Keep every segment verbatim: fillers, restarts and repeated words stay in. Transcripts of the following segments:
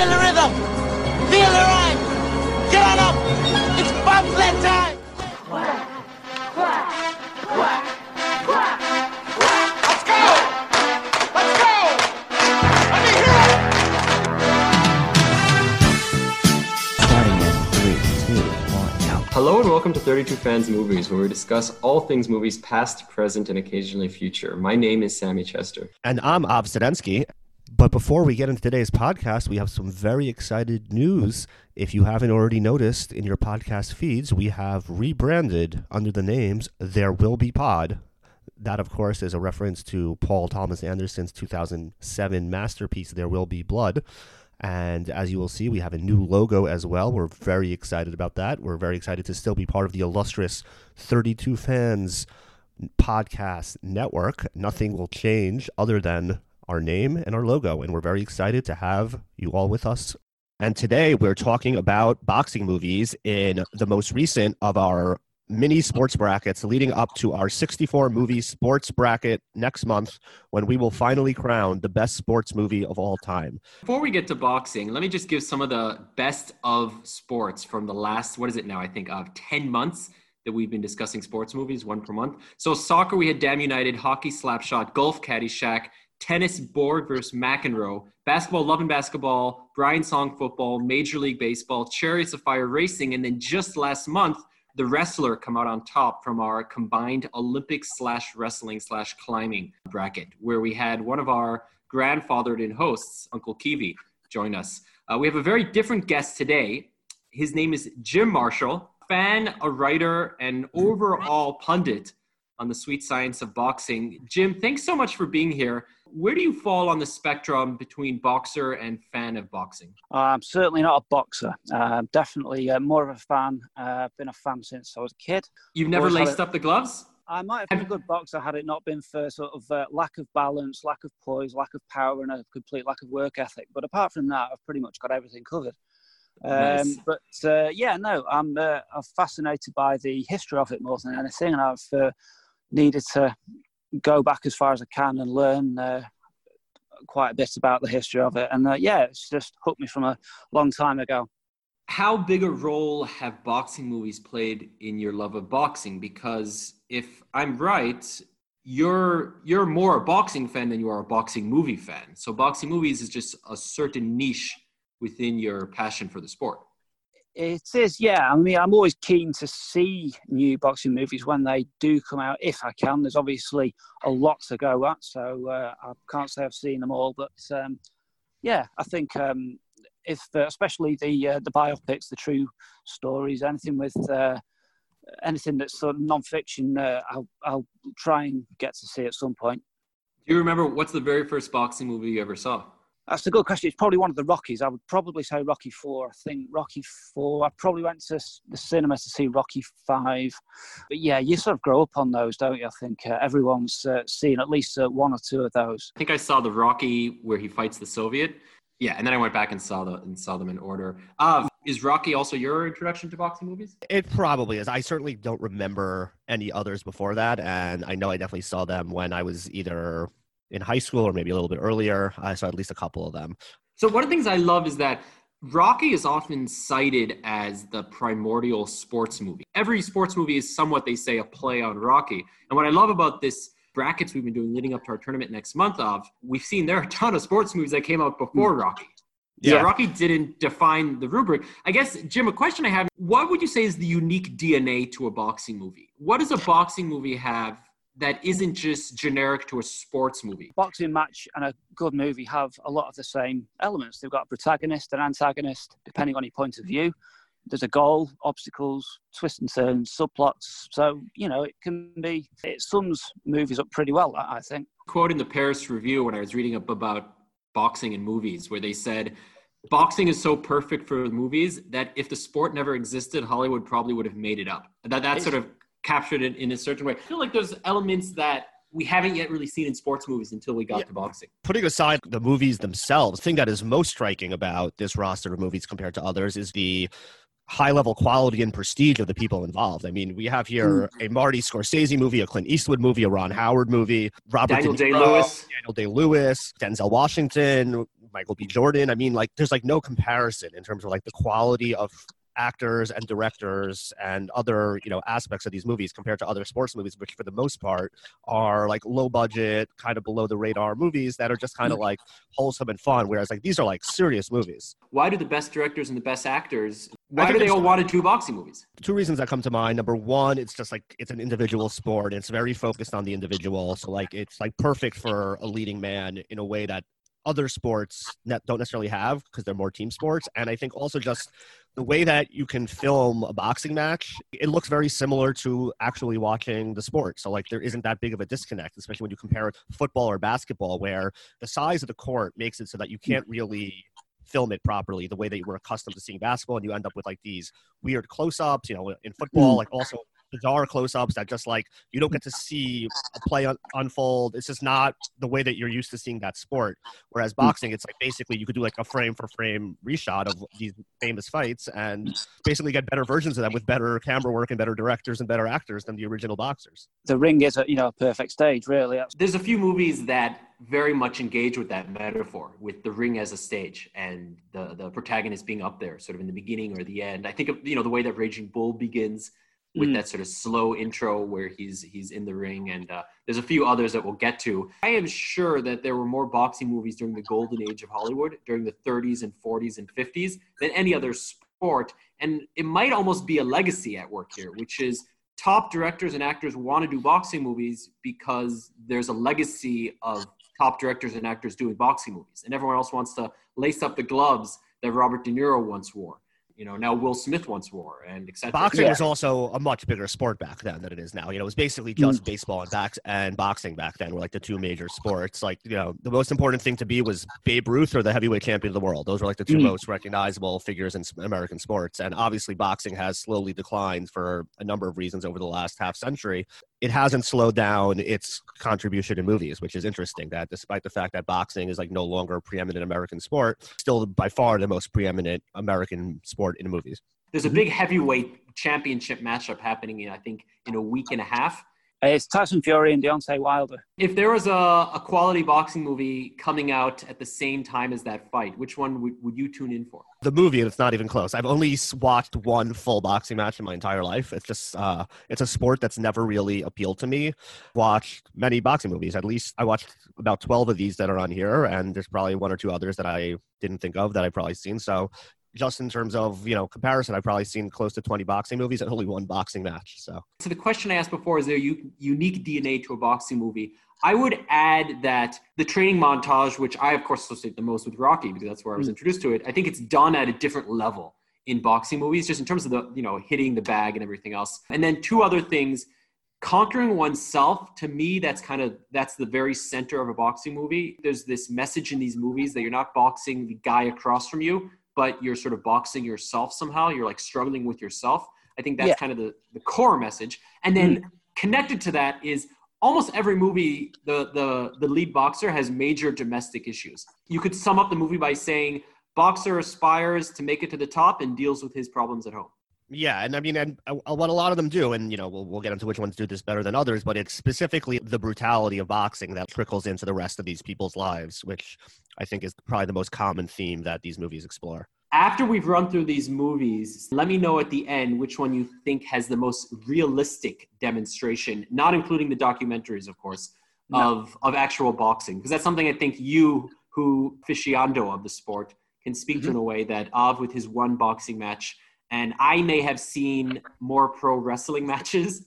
Feel the rhythm. Feel the rhyme. Get on up. It's bobsled time. Quack, quack, quack, quack, quack. Let's go. Let's go. Let me hear it. Starting in three, two, one, now. Hello and welcome to thirty-two Fans Movies, where we discuss all things movies past, present, and occasionally future. My name is Sammy Chester. And I'm Av Sedensky. But before we get into today's podcast, we have some very exciting news. If you haven't already noticed in your podcast feeds, we have rebranded under the names There Will Be Pod. That, of course, is a reference to Paul Thomas Anderson's two thousand seven masterpiece, There Will Be Blood. And as you will see, we have a new logo as well. We're very excited about that. We're very excited to still be part of the illustrious thirty-two Fans podcast network. Nothing will change other than our name and our logo, and we're very excited to have you all with us. And today we're talking about boxing movies in the most recent of our mini sports brackets leading up to our sixty-four movie sports bracket next month, when we will finally crown the best sports movie of all time. Before we get to boxing, let me just give some of the best of sports from the last, what is it now, I think of ten months that we've been discussing sports movies, one per month. So soccer, we had Damn United, hockey, Slapshot, golf, Caddyshack, tennis, Borg versus McEnroe, basketball, Love and Basketball, Brian Song football, Major League Baseball, Chariots of Fire racing, and then just last month, The Wrestler come out on top from our combined Olympics slash wrestling slash climbing bracket, where we had one of our grandfathered-in hosts, Uncle Kiwi, join us. Uh, we have a very different guest today. His name is Jim Marshall, fan, a writer, and overall pundit on the sweet science of boxing. Jim, thanks so much for being here. Where do you fall on the spectrum between boxer and fan of boxing? Uh, I'm certainly not a boxer. Uh, definitely uh, more of a fan. Uh, I've been a fan since I was a kid. You've never Always laced up the gloves? I might have been a good boxer had it not been for sort of uh, lack of balance, lack of poise, lack of power, and a complete lack of work ethic. But apart from that, I've pretty much got everything covered. Um, nice. But uh, yeah, no, I'm, uh, I'm fascinated by the history of it more than anything, and I've uh, needed to go back as far as I can and learn uh, quite a bit about the history of it. And uh, yeah, it's just hooked me from a long time ago. How big a role have boxing movies played in your love of boxing? Because if I'm right, you're you're more a boxing fan than you are a boxing movie fan. So boxing movies is just a certain niche within your passion for the sport. It is, yeah. I mean, I'm always keen to see new boxing movies when they do come out, if I can. There's obviously a lot to go at, so uh, I can't say I've seen them all. But, um, yeah, I think um, if uh, especially the uh, the biopics, the true stories, anything with uh, anything that's sort of non-fiction, uh, I'll, I'll try and get to see at some point. Do you remember what's the very first boxing movie you ever saw? That's a good question. It's probably one of the Rockies. I would probably say Rocky four. I think Rocky four. I probably went to the cinema to see Rocky five. But yeah, you sort of grow up on those, don't you? I think uh, everyone's uh, seen at least uh, one or two of those. I think I saw the Rocky where he fights the Soviet. Yeah, and then I went back and saw the and saw them in order. Uh, is Rocky also your introduction to boxing movies? It probably is. I certainly don't remember any others before that, and I know I definitely saw them when I was either in high school or maybe a little bit earlier. I saw at least a couple of them. So one of the things I love is that Rocky is often cited as the primordial sports movie. Every sports movie is somewhat, they say, a play on Rocky. And what I love about this brackets we've been doing leading up to our tournament next month of, we've seen there are a ton of sports movies that came out before Rocky. Yeah. So Rocky didn't define the rubric. I guess, Jim, a question I have, what would you say is the unique D N A to a boxing movie? What does a boxing movie have that isn't just generic to a sports movie? Boxing match and a good movie have a lot of the same elements. They've got a protagonist, an antagonist, depending on your point of view. There's a goal, obstacles, twists and turns, subplots. So, you know, it can be, it sums movies up pretty well, I think. Quote in the Paris Review when I was reading up about boxing and movies, where they said, boxing is so perfect for movies that if the sport never existed, Hollywood probably would have made it up. That that it's, sort of captured it in a certain way. I feel like there's elements that we haven't yet really seen in sports movies until we got yeah. to boxing. Putting aside the movies themselves, the thing that is most striking about this roster of movies compared to others is the high-level quality and prestige of the people involved. I mean, we have here a Marty Scorsese movie, a Clint Eastwood movie, a Ron Howard movie, Robert De Niro, Daniel Day-Lewis, Daniel Day-Lewis, Denzel Washington, Michael B. Jordan. I mean, like, there's like no comparison in terms of like the quality of actors and directors and other, you know, aspects of these movies compared to other sports movies, which for the most part are like low budget, kind of below the radar movies that are just kind of like wholesome and fun. Whereas like these are like serious movies. Why do the best directors and the best actors, why do they all want to do boxing movies? Two reasons that come to mind. Number one, it's just like, it's an individual sport. It's very focused on the individual. So like, it's like perfect for a leading man in a way that other sports that don't necessarily have because they're more team sports. And I think also just the way that you can film a boxing match, it looks very similar to actually watching the sport. So like there isn't that big of a disconnect, especially when you compare football or basketball, where the size of the court makes it so that you can't really film it properly the way that you were accustomed to seeing basketball. And you end up with like these weird close-ups, you know, in football, like also bizarre close-ups that just like you don't get to see a play un- unfold. It's just not the way that you're used to seeing that sport. Whereas boxing, it's like basically you could do like a frame for frame reshot of these famous fights and basically get better versions of them with better camera work and better directors and better actors than the original boxers. The ring is a, you know, a perfect stage, really. There's a few movies that very much engage with that metaphor, with the ring as a stage and the the protagonist being up there sort of in the beginning or the end. I think of, you know, the way that Raging Bull begins with mm. that sort of slow intro where he's he's in the ring. And uh, there's a few others that we'll get to. I am sure that there were more boxing movies during the golden age of Hollywood, during the thirties and forties and fifties, than any other sport. And it might almost be a legacy at work here, which is top directors and actors want to do boxing movies because there's a legacy of top directors and actors doing boxing movies. And everyone else wants to lace up the gloves that Robert De Niro once wore. You know, now Will Smith once wore, and et cetera. Boxing yeah. was also a much bigger sport back then than it is now. You know, it was basically just mm. baseball and box and boxing back then were like the two major sports. Like, you know, the most important thing to be was Babe Ruth or the heavyweight champion of the world. Those were like the two mm. most recognizable figures in American sports. And obviously boxing has slowly declined for a number of reasons over the last half century. It hasn't slowed down its contribution in movies, which is interesting that despite the fact that boxing is like no longer a preeminent American sport, still by far the most preeminent American sport in movies. There's a big heavyweight championship matchup happening, in, I think, in a week and a half. It's Tyson Fury and Deontay Wilder. If there was a, a quality boxing movie coming out at the same time as that fight, which one would, would you tune in for? The movie, and it's not even close. I've only watched one full boxing match in my entire life. It's just, uh, it's a sport that's never really appealed to me. Watched many boxing movies. At least I watched about twelve of these that are on here, and there's probably one or two others that I didn't think of that I've probably seen. So just in terms of, you know, comparison, I've probably seen close to twenty boxing movies and only one boxing match. So, so the question I asked before, is there u- unique D N A to a boxing movie? I would add that the training montage, which I, of course, associate the most with Rocky because that's where I was introduced to it, I think it's done at a different level in boxing movies, just in terms of the, you know, hitting the bag and everything else. And then two other things, conquering oneself, to me, that's kind of, that's the very center of a boxing movie. There's this message in these movies that you're not boxing the guy across from you, but you're sort of boxing yourself somehow. You're like struggling with yourself. I think that's yeah. kind of the, the core message. And then mm. connected to that is almost every movie, the, the, the lead boxer has major domestic issues. You could sum up the movie by saying boxer aspires to make it to the top and deals with his problems at home. Yeah, and I mean, and what a lot of them do, and, you know, we'll, we'll get into which ones do this better than others, but it's specifically the brutality of boxing that trickles into the rest of these people's lives, which I think is probably the most common theme that these movies explore. After we've run through these movies, let me know at the end which one you think has the most realistic demonstration, not including the documentaries, of course, no. of, of actual boxing, because that's something I think you, who aficionado of the sport, can speak mm-hmm. to in a way that Av, with his one boxing match, and I may have seen more pro wrestling matches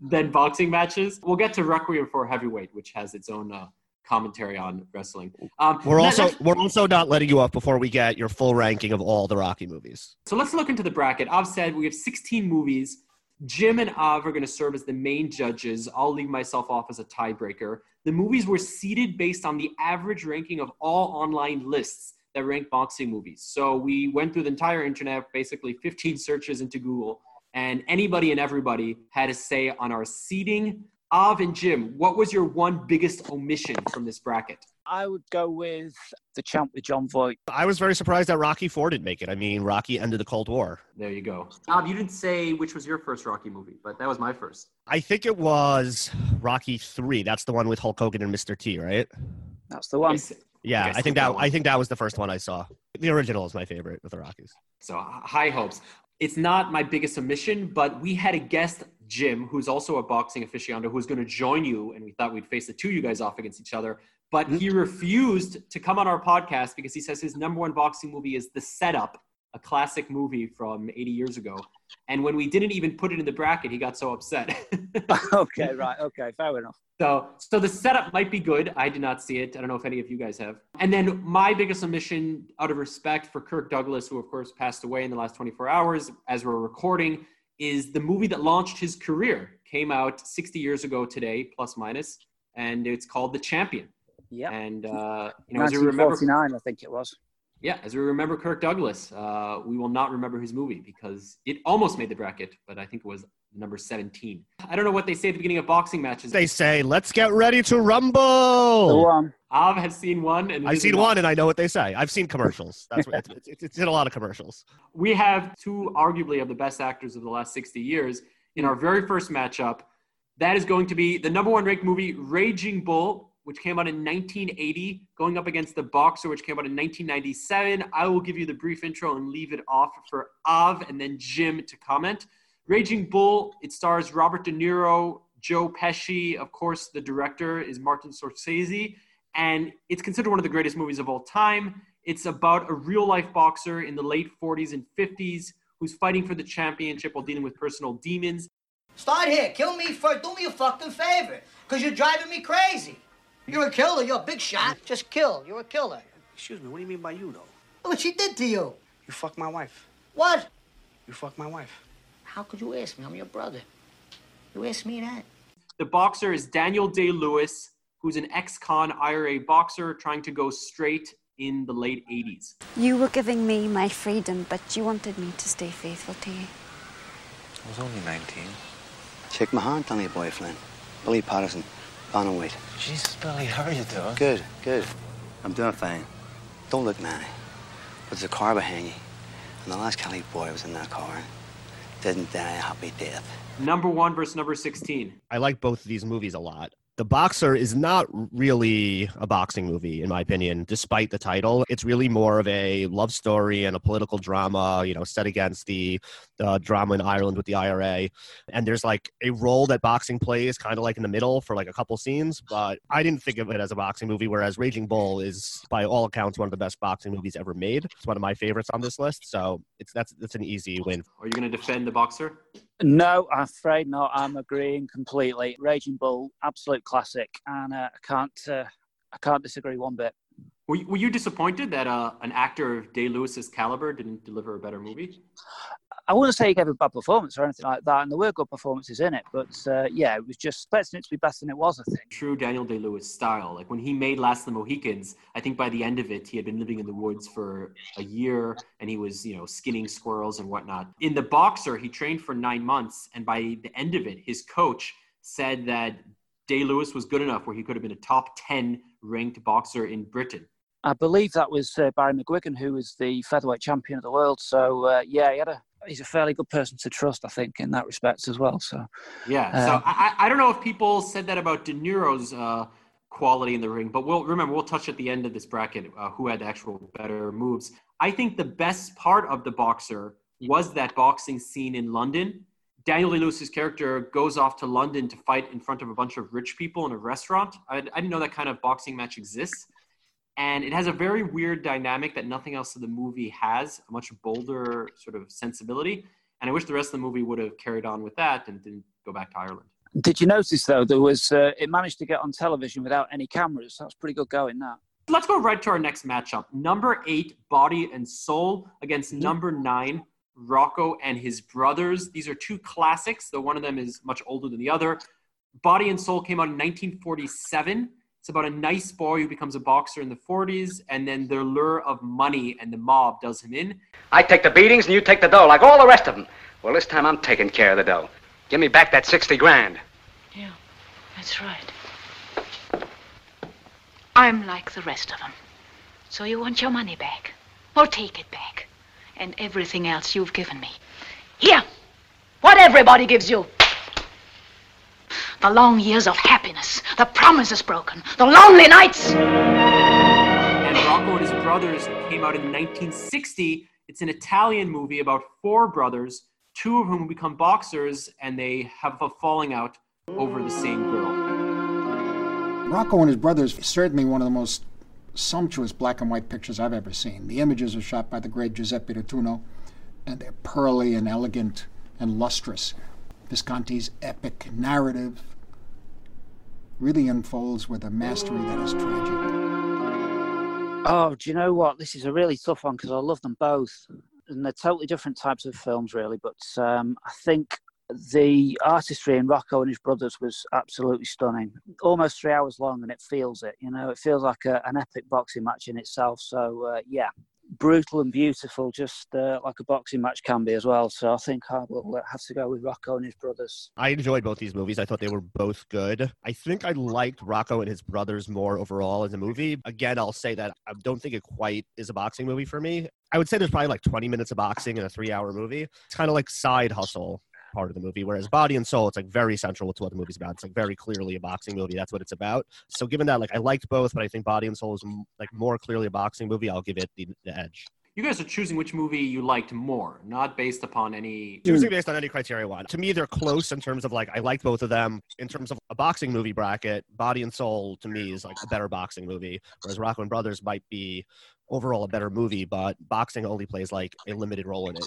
than boxing matches. We'll get to Requiem for a Heavyweight, which has its own uh, commentary on wrestling. Um, we're also that, we're also not letting you off before we get your full ranking of all the Rocky movies. So let's look into the bracket. I've said we have sixteen movies. Jim and Av are going to serve as the main judges. I'll leave myself off as a tiebreaker. The movies were seeded based on the average ranking of all online lists that rank boxing movies. So we went through the entire internet, basically fifteen searches into Google, and anybody and everybody had a say on our seeding. Av and Jim, what was your one biggest omission from this bracket? I would go with The Champ with John Voight. I was very surprised that Rocky four didn't make it. I mean, Rocky ended the Cold War. There you go. Av, you didn't say which was your first Rocky movie, but that was my first. I think it was Rocky three. That's the one with Hulk Hogan and Mister T, right? That's the one. Yes. Yeah, I, I think that, that I think that was the first one I saw. The original is my favorite with the Rockies. So high hopes. It's not my biggest submission, but we had a guest, Jim, who's also a boxing aficionado, who's going to join you, and we thought we'd face the two of you guys off against each other. But he refused to come on our podcast because he says his number one boxing movie is The Setup, a classic movie from eighty years ago. And when we didn't even put it in the bracket, he got so upset. Okay, right. Okay, fair enough. So so The Setup might be good. I did not see it. I don't know if any of you guys have. And then my biggest submission, out of respect for Kirk Douglas, who of course passed away in the last twenty-four hours as we're recording, is the movie that launched his career. Came out sixty years ago today, plus minus, and it's called The Champion. Yeah. And uh, you know, as we remember, I think it was. Yeah, as we remember Kirk Douglas, uh, we will not remember his movie because it almost made the bracket, but I think it was number seventeen. I don't know what they say at the beginning of boxing matches. They say, "Let's get ready to rumble." Um, I have seen one, and I've seen one, and I know what they say. I've seen commercials. That's what, it's, it's, it's in a lot of commercials. We have two arguably of the best actors of the last sixty years in our very first matchup. That is going to be the number one ranked movie, Raging Bull, which came out in nineteen eighty, going up against The Boxer, which came out in nineteen ninety-seven. I will give you the brief intro and leave it off for Av and then Jim to comment. Raging Bull, it stars Robert De Niro, Joe Pesci, of course, the director is Martin Scorsese, and it's considered one of the greatest movies of all time. It's about a real-life boxer in the late forties and fifties who's fighting for the championship while dealing with personal demons. Start here. Kill me first. Do me a fucking favor, because you're driving me crazy. You're a killer. You're a big shot. Just kill. You're a killer. Excuse me. What do you mean by you, though? Look what she did to you. You fucked my wife. What? You fucked my wife. How could you ask me? I'm your brother. You asked me that. The boxer is Daniel Day-Lewis, who's an ex-con I R A boxer trying to go straight in the late eighties. You were giving me my freedom, but you wanted me to stay faithful to you. I was only nineteen. Check my heart on your boyfriend. Billy Patterson. On and wait. Jesus, Billy, how are you doing? Good, good. I'm doing fine. Don't look, Manny, but there's a car behind you, and the last Cali boy was in that car. Didn't die a happy death. Number one versus number sixteen. I like both of these movies a lot. The Boxer is not really a boxing movie, in my opinion, despite the title. It's really more of a love story and a political drama, you know, set against the uh, drama in Ireland with the I R A. And there's like a role that boxing plays kind of like in the middle for like a couple scenes. But I didn't think of it as a boxing movie, whereas Raging Bull is, by all accounts, one of the best boxing movies ever made. It's one of my favorites on this list. So it's that's, that's an easy win. Are you going to defend The Boxer? No, I'm afraid not. I'm agreeing completely. Raging Bull, absolute classic, and uh, I can't, uh, I can't disagree one bit. Were you, were you disappointed that uh, an actor of Day-Lewis's caliber didn't deliver a better movie? I wouldn't say he gave a bad performance or anything like that, and there were good performances in it, but uh, yeah, it was just expecting it to be better than it was, I think. True Daniel Day-Lewis style. Like when he made Last of the Mohicans, I think by the end of it, he had been living in the woods for a year, and he was, you know, skinning squirrels and whatnot. In The Boxer, he trained for nine months, and by the end of it, his coach said that Day-Lewis was good enough where he could have been a top ten ranked boxer in Britain. I believe that was uh, Barry McGuigan, who was the featherweight champion of the world. So uh, yeah, he had a he's a fairly good person to trust, I think, in that respect as well. So yeah, um, so I, I don't know if people said that about De Niro's uh, quality in the ring, but we'll remember we'll touch at the end of this bracket uh, who had actual better moves. I think the best part of The Boxer was that boxing scene in London. Daniel Day-Lewis's character goes off to London to fight in front of a bunch of rich people in a restaurant. I, I didn't know that kind of boxing match exists. And it has a very weird dynamic that nothing else in the movie has, a much bolder sort of sensibility. And I wish the rest of the movie would have carried on with that and didn't go back to Ireland. Did you notice, though, there was uh, it managed to get on television without any cameras. That's pretty good going, that. Let's go right to our next matchup. Number eight, Body and Soul, against number nine, Rocco and His Brothers. These are two classics, though one of them is much older than the other. Body and Soul came out in nineteen forty-seven. It's about a nice boy who becomes a boxer in the forties, and then their lure of money and the mob does him in. I take the beatings and you take the dough, like all the rest of them. Well, this time I'm taking care of the dough. Give me back that sixty grand. Yeah, that's right. I'm like the rest of them. So you want your money back? Well, take it back. And everything else you've given me. Here! What everybody gives you! The long years of happiness, the promises broken, the lonely nights. Rocco and His Brothers came out in nineteen sixty. It's an Italian movie about four brothers, two of whom become boxers, and they have a falling out over the same girl. Rocco and His Brothers is certainly one of the most sumptuous black and white pictures I've ever seen. The images are shot by the great Giuseppe Dottuno, and they're pearly and elegant and lustrous. Visconti's epic narrative really unfolds with a mastery that is tragic. Oh, do you know what? This is a really tough one because I love them both. And they're totally different types of films, really. But um, I think the artistry in Rocco and His Brothers was absolutely stunning. Almost three hours long, and it feels it. You know, it feels like a, an epic boxing match in itself. So, uh, yeah, brutal and beautiful, just uh, like a boxing match can be as well. So I think I will have to go with Rocco and His Brothers. I enjoyed both these movies. I thought they were both good. I think I liked Rocco and His Brothers more overall as a movie. Again, I'll say that I don't think it quite is a boxing movie for me. I would say there's probably like twenty minutes of boxing in a three-hour movie. It's kind of like side hustle part of the movie, whereas Body and Soul, it's like very central to what the movie's about. It's like very clearly a boxing movie. That's what it's about. So given that, like, I liked both, but I think Body and Soul is like more clearly a boxing movie. I'll give it the, the edge. You guys are choosing which movie you liked more, not based upon any... Choosing based on any criteria one. To me, they're close in terms of, like, I liked both of them. In terms of a boxing movie bracket, Body and Soul, to me, is, like, a better boxing movie, whereas Rocco and Brothers might be overall a better movie, but boxing only plays, like, a limited role in it.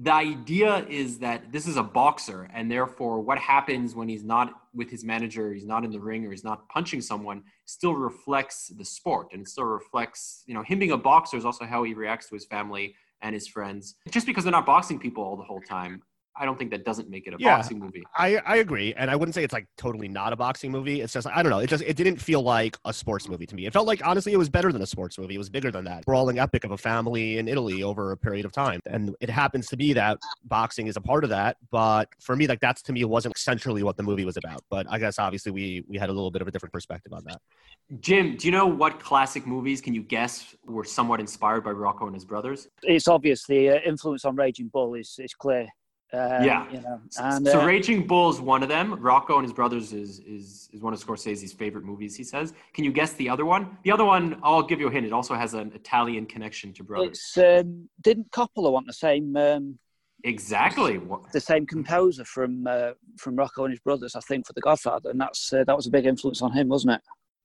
The idea is that this is a boxer, and therefore what happens when he's not with his manager, he's not in the ring, or he's not punching someone, still reflects the sport and still reflects, you know, him being a boxer is also how he reacts to his family and his friends. Just because they're not boxing people all the whole time, I don't think that doesn't make it a yeah, boxing movie. I, I agree. And I wouldn't say it's like totally not a boxing movie. It's just, I don't know. It just, it didn't feel like a sports movie to me. It felt like, honestly, it was better than a sports movie. It was bigger than that. Brawling epic of a family in Italy over a period of time. And it happens to be that boxing is a part of that. But for me, like that's, to me, wasn't centrally what the movie was about. But I guess obviously we, we had a little bit of a different perspective on that. Jim, do you know what classic movies, can you guess, were somewhat inspired by Rocco and His Brothers? It's obvious. The uh, influence on Raging Bull is, is clear. Um, yeah, you know, and, so uh, Raging Bull is one of them. Rocco and His Brothers is, is is one of Scorsese's favorite movies, he says. Can you guess the other one? The other one, I'll give you a hint. It also has an Italian connection to Brothers. It's, um, didn't Coppola want the same... Um, exactly. The same composer from uh, from Rocco and His Brothers, I think, for The Godfather. And that's uh, that was a big influence on him, wasn't it?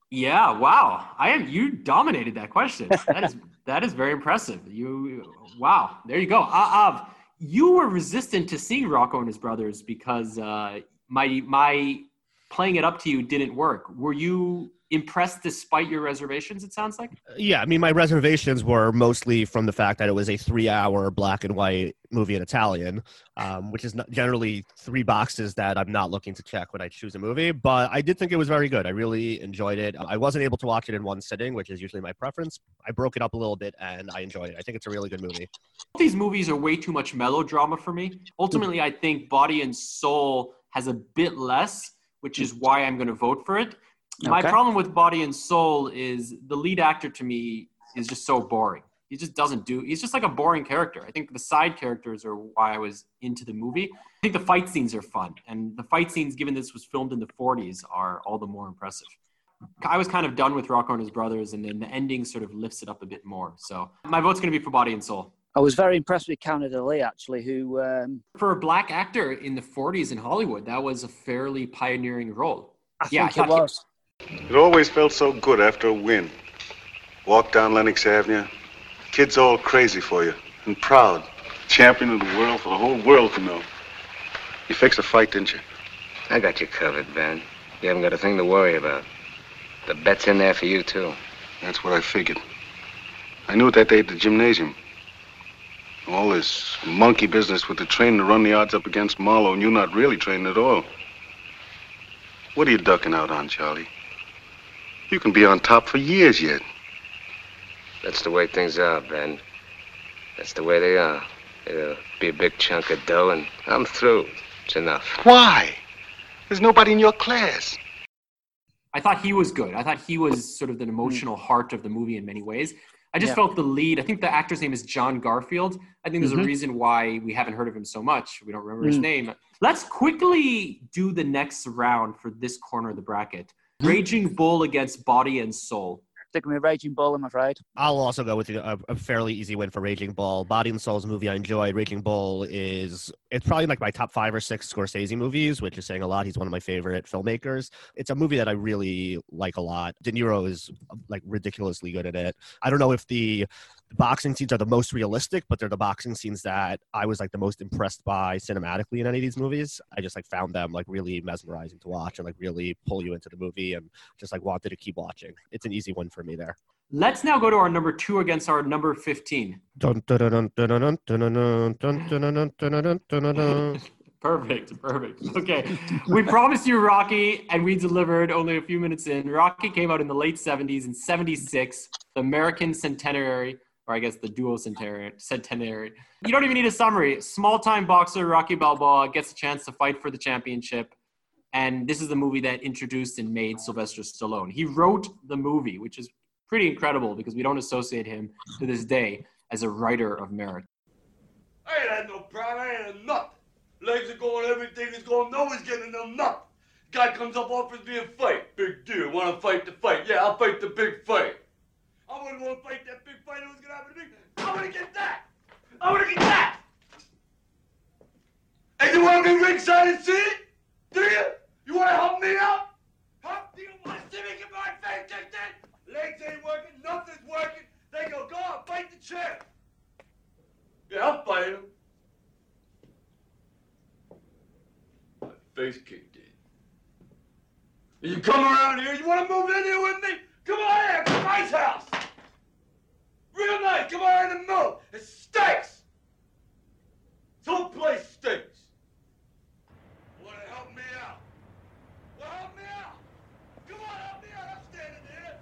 Yeah, wow. I am. You dominated that question. That is that is very impressive. You Wow, there you go. Av. You were resistant to seeing Rocco and His Brothers because uh, my my playing it up to you didn't work. Were you impressed despite your reservations, it sounds like? Yeah, I mean, my reservations were mostly from the fact that it was a three-hour black and white movie in Italian, um, which is not generally three boxes that I'm not looking to check when I choose a movie. But I did think it was very good. I really enjoyed it. I wasn't able to watch it in one sitting, which is usually my preference. I broke it up a little bit, and I enjoyed it. I think it's a really good movie. These movies are way too much melodrama for me. Ultimately, I think Body and Soul has a bit less, which is why I'm going to vote for it. Okay. My problem with Body and Soul is the lead actor to me is just so boring. He just doesn't do, he's just like a boring character. I think the side characters are why I was into the movie. I think the fight scenes are fun. And the fight scenes, given this was filmed in the forties, are all the more impressive. I was kind of done with Rocco and His Brothers, and then the ending sort of lifts it up a bit more. So my vote's going to be for Body and Soul. I was very impressed with Canada Lee, actually, who... Um... For a black actor in the forties in Hollywood, that was a fairly pioneering role. I yeah, think I it was. He... It always felt so good after a win. Walk down Lenox Avenue... Kids all crazy for you and proud. Champion of the world for the whole world to know. You fixed a fight, didn't you? I got you covered, Ben. You haven't got a thing to worry about. The bet's in there for you, too. That's what I figured. I knew it that day at the gymnasium. All this monkey business with the train to run the odds up against Marlowe, and you not really training at all. What are you ducking out on, Charlie? You can be on top for years yet. That's the way things are, Ben. That's the way they are. It'll be a big chunk of dough, and I'm through. It's enough. Why? There's nobody in your class. I thought he was good. I thought he was sort of the emotional heart of the movie in many ways. I just yeah. felt the lead. I think the actor's name is John Garfield. I think there's mm-hmm. a reason why we haven't heard of him so much. We don't remember mm. his name. Let's quickly do the next round for this corner of the bracket. Raging Bull against Body and Soul. Stick with me, Raging Bull, I'm afraid. I'll also go with a, a fairly easy win for Raging Bull. Body and Soul is a movie I enjoyed. Raging Bull is, it's probably like my top five or six Scorsese movies, which is saying a lot. He's one of my favorite filmmakers. It's a movie that I really like a lot. De Niro is like ridiculously good at it. I don't know if the boxing scenes are the most realistic, but they're the boxing scenes that I was like the most impressed by cinematically in any of these movies. I just like found them like really mesmerizing to watch and like really pull you into the movie and just like wanted to keep watching. It's an easy one for me there. Let's now go to our number two against our number fifteen. Perfect, perfect. Okay. We promised you Rocky, and we delivered only a few minutes in. Rocky came out in the late seventies, in seventy-six, the American centenary, or I guess the duo centenary. You don't even need a summary. Small-time boxer Rocky Balboa gets a chance to fight for the championship, and this is the movie that introduced and made Sylvester Stallone. He wrote the movie, which is pretty incredible because we don't associate him to this day as a writer of merit. I ain't had no pride. I ain't had nothing. Legs are going, everything is going. No one's getting no nothing. Guy comes up, offers me a fight. Big deal. Want to fight the fight? Yeah, I'll fight the big fight. I wouldn't want to fight that big fight. It was going to happen to me. I want to get that. I want to get that. And you want to be ringside and see it? Do you? You want to help me out? Huh? Do you want to see me get my face kicked in? Legs ain't working. Nothing's working. They go, go on, fight the champ. Yeah, I'll fight him. My face kicked in. You come around here. You want to move in here with me? Come on in. It's a nice house. Real nice. Come on in and move. It stinks. This whole place stinks. Want to help me out? Well, help me out. Come on, help me out. I'm standing there.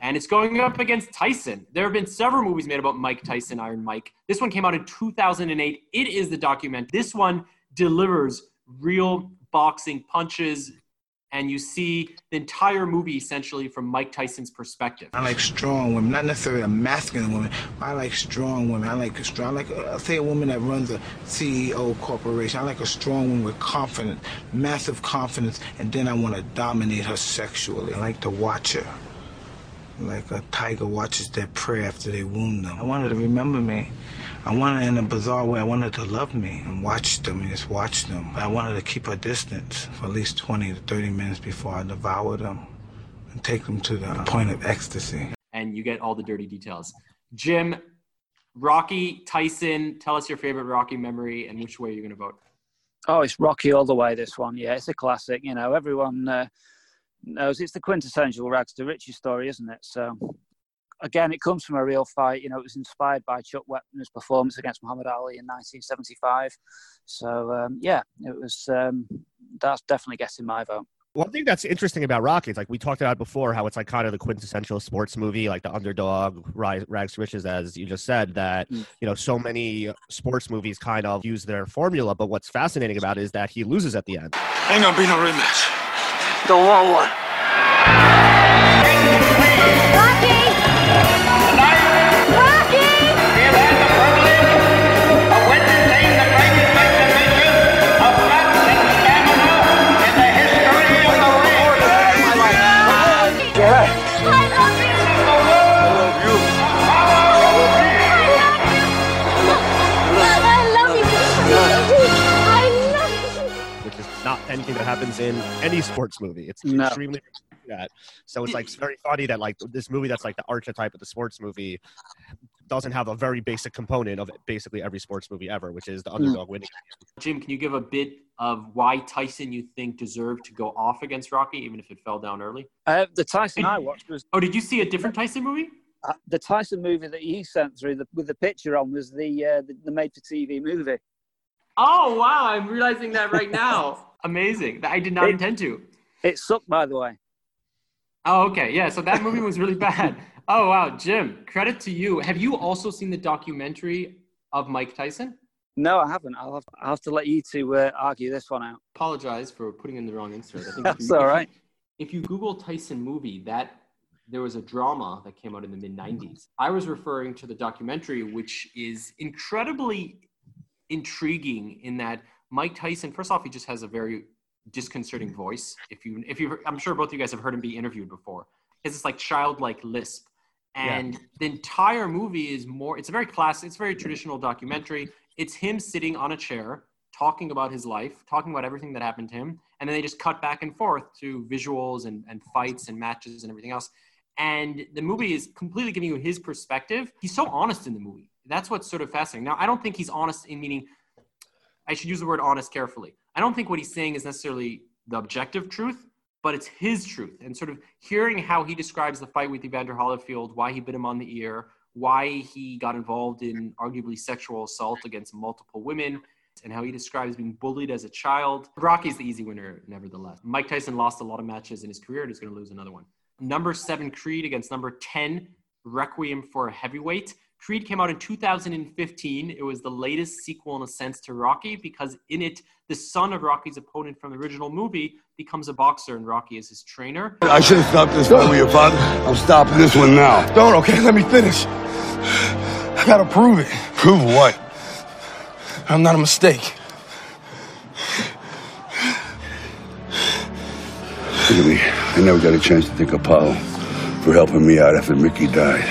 And it's going up against Tyson. There have been several movies made about Mike Tyson, Iron Mike. This one came out in two thousand eight. It is the documentary. This one delivers real boxing punches, and you see the entire movie essentially from Mike Tyson's perspective. I like strong women, not necessarily a masculine woman. I like strong women. I like a strong, I like uh, say a woman that runs a C E O corporation. I like a strong woman with confidence, massive confidence, and then I want to dominate her sexually. I like to watch her, like a tiger watches their prey after they wound them. I wanted to remember me. I wanted, in a bizarre way, I wanted to love me and watch them and just watch them. I wanted to keep a distance for at least twenty to thirty minutes before I devoured them and take them to the point of ecstasy. And you get all the dirty details. Jim, Rocky, Tyson, tell us your favorite Rocky memory and which way you're going to vote. Oh, it's Rocky all the way, this one. Yeah, it's a classic. You know, everyone uh, knows it's the quintessential rags to riches story, isn't it? So... Again, it comes from a real fight. You know, it was inspired by Chuck Wepner's performance against Muhammad Ali in nineteen seventy-five. So, um, yeah, it was. Um, that's definitely getting my vote. One thing that's interesting about Rocky is, like we talked about before, how it's like kind of the quintessential sports movie, like the underdog, rags to riches, as you just said, that, you know, so many sports movies kind of use their formula. But what's fascinating about it is that he loses at the end. Ain't gonna be no rematch. Don't want one. Anything that happens in any sports movie, it's no. extremely that. So it's like it's very funny that like this movie that's like the archetype of the sports movie doesn't have a very basic component of basically every sports movie ever, which is the underdog mm. winning. Jim, can you give a bit of why Tyson you think deserved to go off against Rocky, even if it fell down early? Uh, the Tyson did I watched was. Oh, did you see a different Tyson movie? Uh, the Tyson movie that he sent through the, with the picture on was the uh, the, the made-for-T V movie. Oh wow! I'm realizing that right now. Amazing. I did not it, intend to. It sucked, by the way. Oh, okay. Yeah, so that movie was really bad. Oh, wow. Jim, credit to you. Have you also seen the documentary of Mike Tyson? No, I haven't. I'll have, I'll have to let you two uh, argue this one out. Apologize for putting in the wrong insert. I think That's if you, all right. If you, if you Google Tyson movie, that there was a drama that came out in the mid-nineties. I was referring to the documentary, which is incredibly intriguing in that Mike Tyson, first off, he just has a very disconcerting voice. If you, if you, I'm sure both of you guys have heard him be interviewed before. It's this like childlike lisp. And yeah. the entire movie is more, it's a very classic, it's a very traditional documentary. It's him sitting on a chair, talking about his life, talking about everything that happened to him. And then they just cut back and forth to visuals and, and fights and matches and everything else. And the movie is completely giving you his perspective. He's so honest in the movie. That's what's sort of fascinating. Now, I don't think he's honest in meaning, I should use the word honest carefully. I don't think what he's saying is necessarily the objective truth, but it's his truth. And sort of hearing how he describes the fight with Evander Holyfield, why he bit him on the ear, why he got involved in arguably sexual assault against multiple women, and how he describes being bullied as a child. Rocky's the easy winner, nevertheless. Mike Tyson lost a lot of matches in his career and is going to lose another one. Number seven, Creed against number ten, Requiem for a Heavyweight. Creed came out in two thousand fifteen. It was the latest sequel in a sense to Rocky because in it, the son of Rocky's opponent from the original movie becomes a boxer and Rocky is his trainer. I should have stopped this fight with your father. I'm stopping this one now. Don't, okay, let me finish. I gotta prove it. Prove what? I'm not a mistake. Look at me. I never got a chance to thank Apollo for helping me out after Mickey died.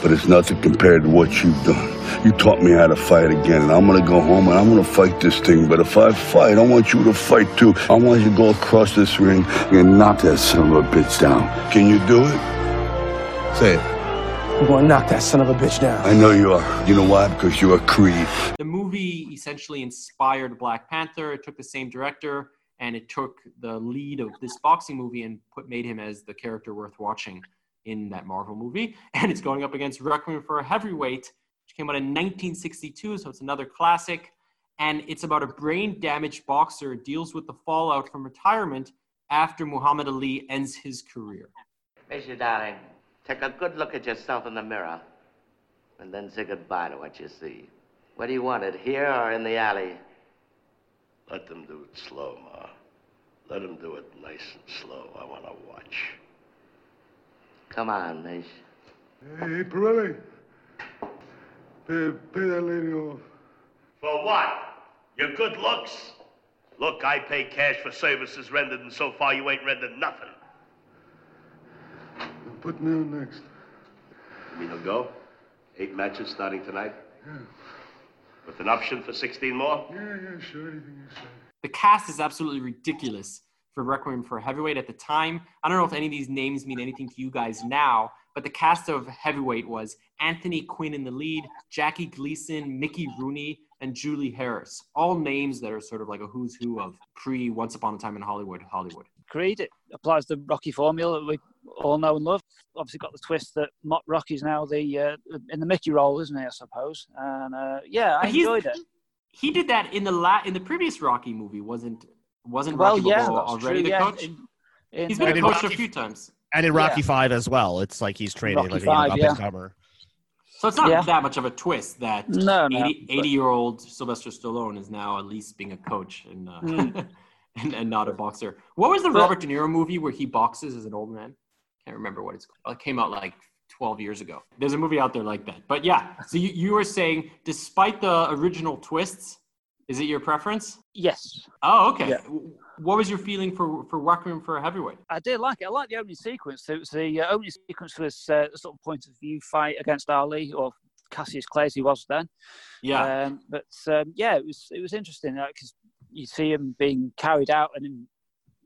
But it's nothing compared to what you've done. You taught me how to fight again, and I'm gonna go home and I'm gonna fight this thing. But if I fight, I want you to fight too. I want you to go across this ring and knock that son of a bitch down. Can you do it? Say it. I'm going to knock that son of a bitch down. I know you are. You know why? Because you're a Creed. The movie essentially inspired Black Panther. It took the same director, and it took the lead of this boxing movie and put made him as the character worth watching in that Marvel movie. And it's going up against Requiem for a Heavyweight, which came out in nineteen sixty-two, so it's another classic. And it's about a brain-damaged boxer who deals with the fallout from retirement after Muhammad Ali ends his career. There's your darling. Take a good look at yourself in the mirror and then say goodbye to what you see. What do you want, it here or in the alley? Let them do it slow, Ma. Let them do it nice and slow. I want to watch. Come on, Mish. Hey, Pirelli. Pay, pay that lady off. For what? Your good looks? Look, I pay cash for services rendered, and so far you ain't rendered nothing. Put me on next. You mean he'll go? Eight matches starting tonight? Yeah. With an option for sixteen more? Yeah, yeah, sure. Anything you say. The cast is absolutely ridiculous for Requiem for a Heavyweight at the time. I don't know if any of these names mean anything to you guys now, but the cast of Heavyweight was Anthony Quinn in the lead, Jackie Gleason, Mickey Rooney, and Julie Harris. All names that are sort of like a who's who of pre-Once Upon a Time in Hollywood, Hollywood. Creed applies the Rocky formula that we all know and love. Obviously got the twist that Rocky's now the uh, in the Mickey role, isn't he, I suppose? And uh, yeah, I enjoyed it. He did that in the la- in the previous Rocky movie, wasn't wasn't well, Rocky yeah, Balboa already true, the yeah. coach? In, in, he's been uh, a coach Rocky, a few times. And in Rocky yeah. five as well. It's like he's training like an yeah. up-and-comer. So it's not yeah. that much of a twist that no, no, eighty-year-old but... Sylvester Stallone is now at least being a coach and uh, mm. and, and not a boxer. What was the but, Robert De Niro movie where he boxes as an old man? Can't remember what it's called. It came out like twelve years ago. There's a movie out there like that. But yeah, so you, you were saying, despite the original twists, is it your preference? Yes. Oh, okay. Yeah. What was your feeling for for Requiem for a Heavyweight? I did like it. I liked the opening sequence. It was the uh, opening sequence was uh, a sort of point of view fight against Ali or Cassius Clay as he was then. Yeah. Um, but um, yeah, it was it was interesting because uh, you see him being carried out and in,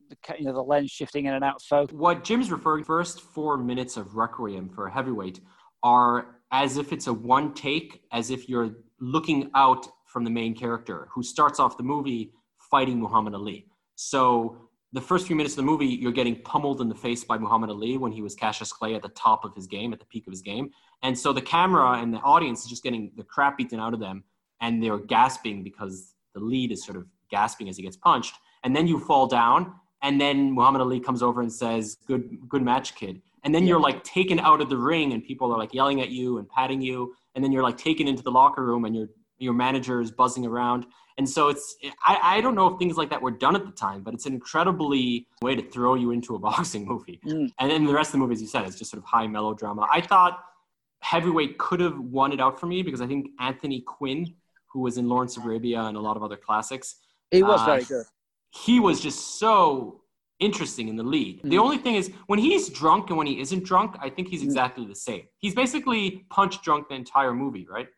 The, you know, the lens shifting in and out of focus. What Jim's referring to, first four minutes of Requiem for a Heavyweight are as if it's a one take, as if you're looking out from the main character who starts off the movie fighting Muhammad Ali. So the first few minutes of the movie, you're getting pummeled in the face by Muhammad Ali when he was Cassius Clay at the top of his game, at the peak of his game. And so the camera and the audience is just getting the crap beaten out of them, and they're gasping because the lead is sort of gasping as he gets punched. And then you fall down, and then Muhammad Ali comes over and says, good good match, kid. And then yeah. you're like taken out of the ring and people are like yelling at you and patting you. And then you're like taken into the locker room and your your manager is buzzing around. And so it's, I, I don't know if things like that were done at the time, but it's an incredibly way to throw you into a boxing movie. Mm. And then the rest of the movie, as you said, it's just sort of high melodrama. I thought Heavyweight could have won it out for me because I think Anthony Quinn, who was in Lawrence of Arabia and a lot of other classics. He was uh, very good. He was just so interesting in the league. Mm-hmm. The only thing is, when he's drunk and when he isn't drunk, I think he's exactly the same. He's basically punch drunk the entire movie, right?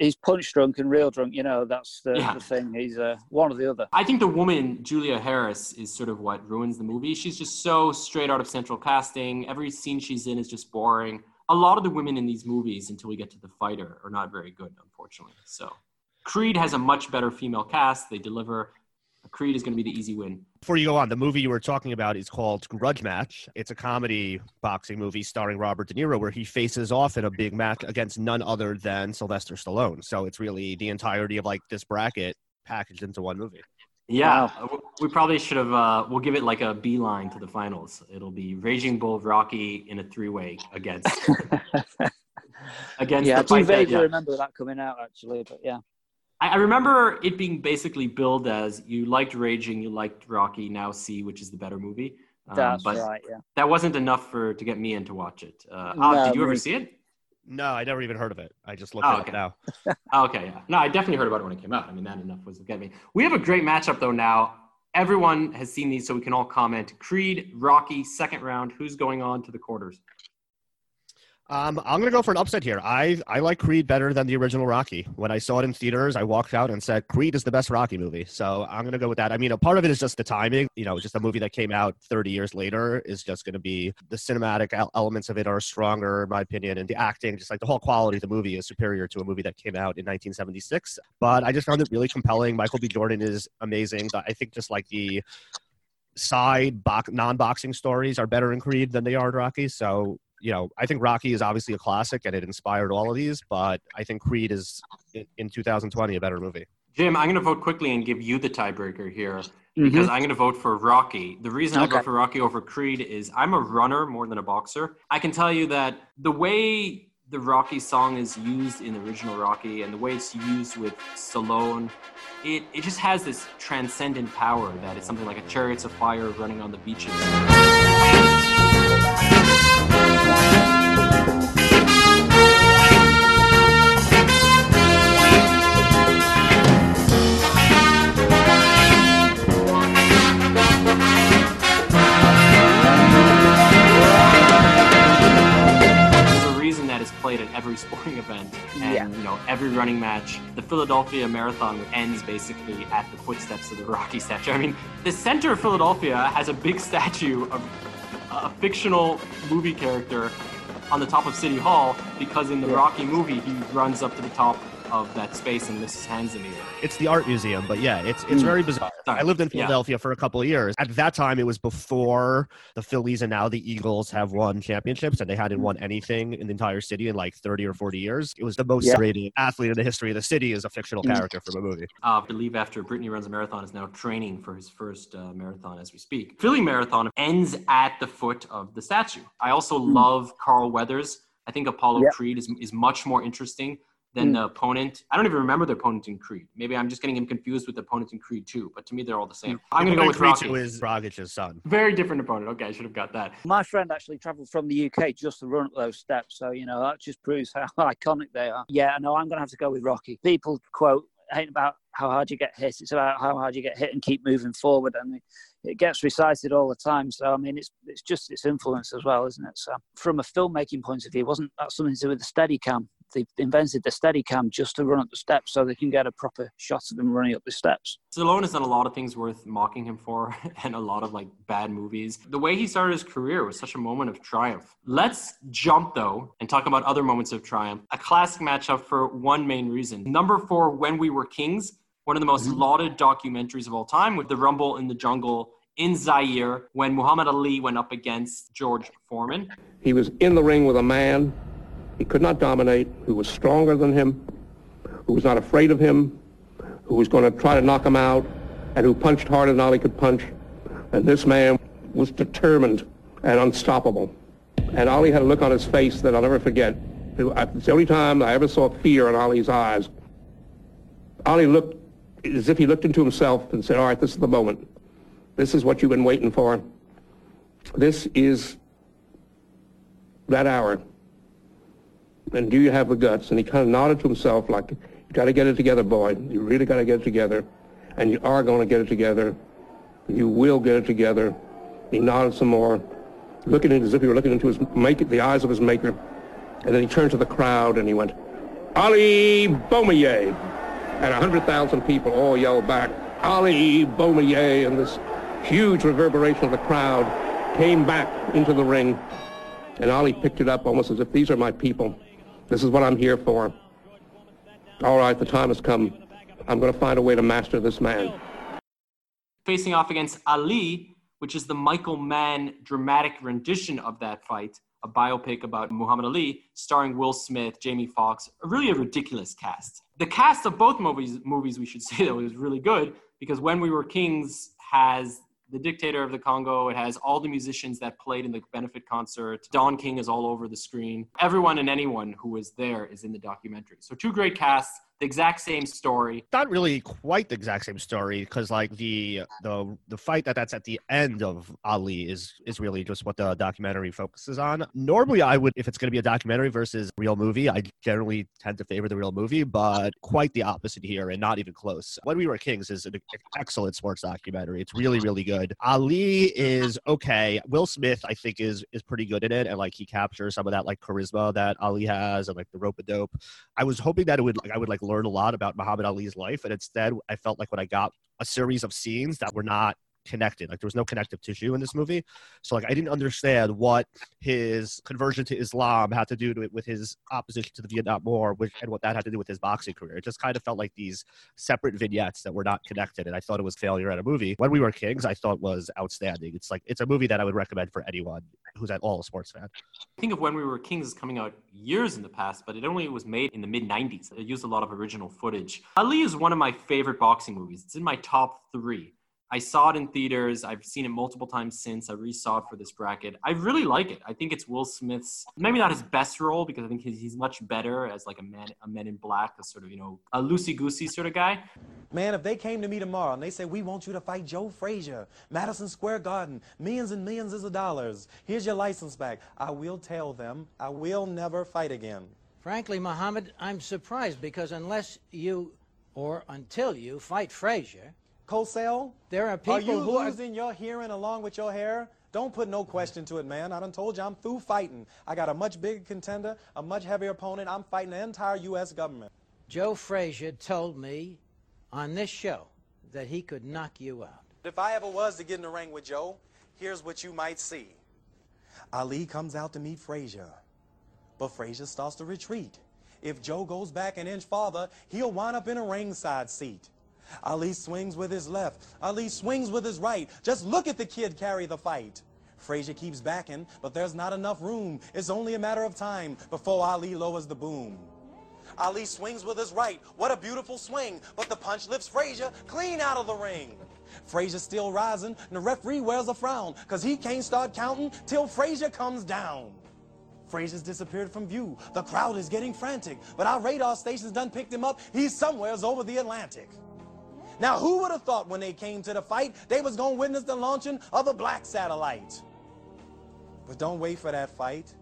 He's punch drunk and real drunk, you know, that's the, yeah. the thing. He's uh, one or the other. I think the woman, Julia Harris, is sort of what ruins the movie. She's just so straight out of central casting. Every scene she's in is just boring. A lot of the women in these movies, until we get to The Fighter, are not very good, unfortunately. So Creed has a much better female cast. They deliver. Creed is going to be the easy win. Before you go on, the movie you were talking about is called Grudge Match. It's a comedy boxing movie starring Robert De Niro, where he faces off in a big match against none other than Sylvester Stallone. So it's really the entirety of like this bracket packaged into one movie. Yeah, wow. We probably should have, uh, we'll give it like a beeline to the finals. It'll be Raging Bull, Rocky in a three-way against. against yeah, the I do vaguely yeah. remember that coming out actually, but yeah. I remember it being basically billed as you liked Raging, you liked Rocky, now see which is the better movie. Um, That's but right, yeah. That wasn't enough for to get me in to watch it. Uh, no, Ob, did you ever see it? No, I never even heard of it. I just looked oh, at okay. it now. oh, okay, yeah. No, I definitely heard about it when it came out. I mean, that enough was to get me. We have a great matchup, though, now. Everyone has seen these, so we can all comment. Creed, Rocky, second round. Who's going on to the quarters? Um, I'm going to go for an upset here. I, I like Creed better than the original Rocky. When I saw it in theaters, I walked out and said, Creed is the best Rocky movie. So I'm going to go with that. I mean, a part of it is just the timing. You know, just a movie that came out thirty years later is just going to be, the cinematic elements of it are stronger, in my opinion, and the acting, just like the whole quality of the movie is superior to a movie that came out in nineteen seventy-six. But I just found it really compelling. Michael B. Jordan is amazing. I think just like the side box, non-boxing stories are better in Creed than they are in Rocky. So you know, I think Rocky is obviously a classic and it inspired all of these, but I think Creed is, in two thousand twenty, a better movie. Jim, I'm going to vote quickly and give you the tiebreaker here because mm-hmm. I'm going to vote for Rocky. The reason okay. I vote for Rocky over Creed is I'm a runner more than a boxer. I can tell you that the way the Rocky song is used in the original Rocky and the way it's used with Stallone, it, it just has this transcendent power that it's something like a Chariots of Fire running on the beaches. Played at every sporting event and yeah. you know every running match. The Philadelphia Marathon ends basically at the footsteps of the Rocky statue. I mean, the center of Philadelphia has a big statue of a fictional movie character on the top of City Hall because in the yeah. Rocky movie he runs up to the top of that space and lifts his hands in the air. It's the art museum, but yeah, it's it's mm. very bizarre. Sorry. I lived in Philadelphia yeah. for a couple of years. At that time, it was before the Phillies and now the Eagles have won championships, and they hadn't won anything in the entire city in like thirty or forty years. It was the most yeah. rated athlete in the history of the city as a fictional mm. character from a movie. Uh, I believe after Brittany Runs a Marathon is now training for his first uh, marathon as we speak. Philly Marathon ends at the foot of the statue. I also mm. love Carl Weathers. I think Apollo yeah. Creed is is much more interesting than the opponent. I don't even remember the opponent in Creed. Maybe I'm just getting him confused with the opponent in Creed two, but to me, they're all the same. I'm going to go with Rocky. Creed two is Dragic's son. Very different opponent. Okay, I should have got that. My friend actually traveled from the U K just to run up those steps. So, you know, that just proves how iconic they are. Yeah, no, I'm going to have to go with Rocky. People quote, ain't about how hard you get hit. It's about how hard you get hit and keep moving forward. I mean, it gets recited all the time. So, I mean, it's it's just its influence as well, isn't it? So, from a filmmaking point of view, wasn't that something to do with the Steadicam? They've invented the Steadicam just to run up the steps so they can get a proper shot of them running up the steps. Stallone has done a lot of things worth mocking him for and a lot of like bad movies. The way he started his career was such a moment of triumph. Let's jump though and talk about other moments of triumph. A classic matchup for one main reason. Number four, When We Were Kings, one of the most mm-hmm. lauded documentaries of all time with the Rumble in the Jungle in Zaire when Muhammad Ali went up against George Foreman. He was in the ring with a man he could not dominate, who was stronger than him, who was not afraid of him, who was going to try to knock him out, and who punched harder than Ali could punch. And this man was determined and unstoppable. And Ali had a look on his face that I'll never forget. It's the only time I ever saw fear in Ali's eyes. Ali looked as if he looked into himself and said, all right, this is the moment. This is what you've been waiting for. This is that hour. And do you have the guts? And he kind of nodded to himself like, you got to get it together, boy. You really got to get it together. And you are going to get it together. You will get it together. He nodded some more, looking as if he were looking into his make, the eyes of his maker, and then he turned to the crowd and he went, "Ali Beaumier!" And one hundred thousand people all yelled back, "Ali Beaumier!" And this huge reverberation of the crowd came back into the ring, and Ali picked it up almost as if, "These are my people. This is what I'm here for. All right, the time has come. I'm going to find a way to master this man." Facing off against Ali, which is the Michael Mann dramatic rendition of that fight, a biopic about Muhammad Ali, starring Will Smith, Jamie Foxx, really a ridiculous cast. The cast of both movies, movies we should say, though, is really good, because When We Were Kings has the dictator of the Congo. It has all the musicians that played in the benefit concert. Don King is all over the screen. Everyone and anyone who was there is in the documentary. So two great casts, the exact same story. Not really quite the exact same story, because like the the the fight that that's at the end of Ali is is really just what the documentary focuses on. Normally, I would, if it's going to be a documentary versus real movie, I generally tend to favor the real movie, but quite the opposite here, and not even close. When We Were Kings is an excellent sports documentary. It's really, really good. Ali is okay. Will Smith, I think, is is pretty good in it, and like he captures some of that like charisma that Ali has, and like the rope-a-dope. I was hoping that it would like I would like learn a lot about Muhammad Ali's life, and instead I felt like when I got a series of scenes that were not connected, like there was no connective tissue in this movie. So like I didn't understand what his conversion to Islam had to do to it with his opposition to the Vietnam War, which, and what that had to do with his boxing career. It just kind of felt like these separate vignettes that were not connected, and I thought it was failure at a movie. When We Were Kings, I thought was outstanding. It's like it's a movie that I would recommend for anyone who's at all a sports fan. I think of When We Were Kings as coming out years in the past, but it only was made in the mid nineties. It used a lot of original footage. Ali is one of my favorite boxing movies. It's in my top three. I saw it in theaters. I've seen it multiple times since. I re-saw it for this bracket. I really like it. I think it's Will Smith's, maybe not his best role, because I think he's, he's much better as like a man, a Men in Black, a sort of, you know, a loosey-goosey sort of guy. Man, if they came to me tomorrow and they said, "We want you to fight Joe Frazier, Madison Square Garden, millions and millions of dollars. Here's your license back," I will tell them I will never fight again. Frankly, Muhammad, I'm surprised, because unless you, or until you fight Frazier, Cosell, there are people are you who losing are... your hearing along with your hair? Don't put no question to it, man. I done told you I'm through fighting. I got a much bigger contender, a much heavier opponent. I'm fighting the entire U S government. Joe Frazier told me on this show that he could knock you out. If I ever was to get in the ring with Joe, here's what you might see. Ali comes out to meet Frazier, but Frazier starts to retreat. If Joe goes back an inch farther, he'll wind up in a ringside seat. Ali swings with his left. Ali swings with his right. Just look at the kid carry the fight. Frazier keeps backing, but there's not enough room. It's only a matter of time before Ali lowers the boom. Ali swings with his right. What a beautiful swing. But the punch lifts Frazier clean out of the ring. Frazier's still rising, and the referee wears a frown, because he can't start counting till Frazier comes down. Frazier's disappeared from view. The crowd is getting frantic, but our radar station's done picked him up. He's somewheres over the Atlantic. Now, who would have thought when they came to the fight, they was going to witness the launching of a black satellite? But don't wait for that fight.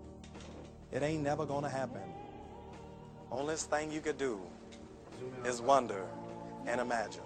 It ain't never going to happen. Only thing you could do is wonder and imagine.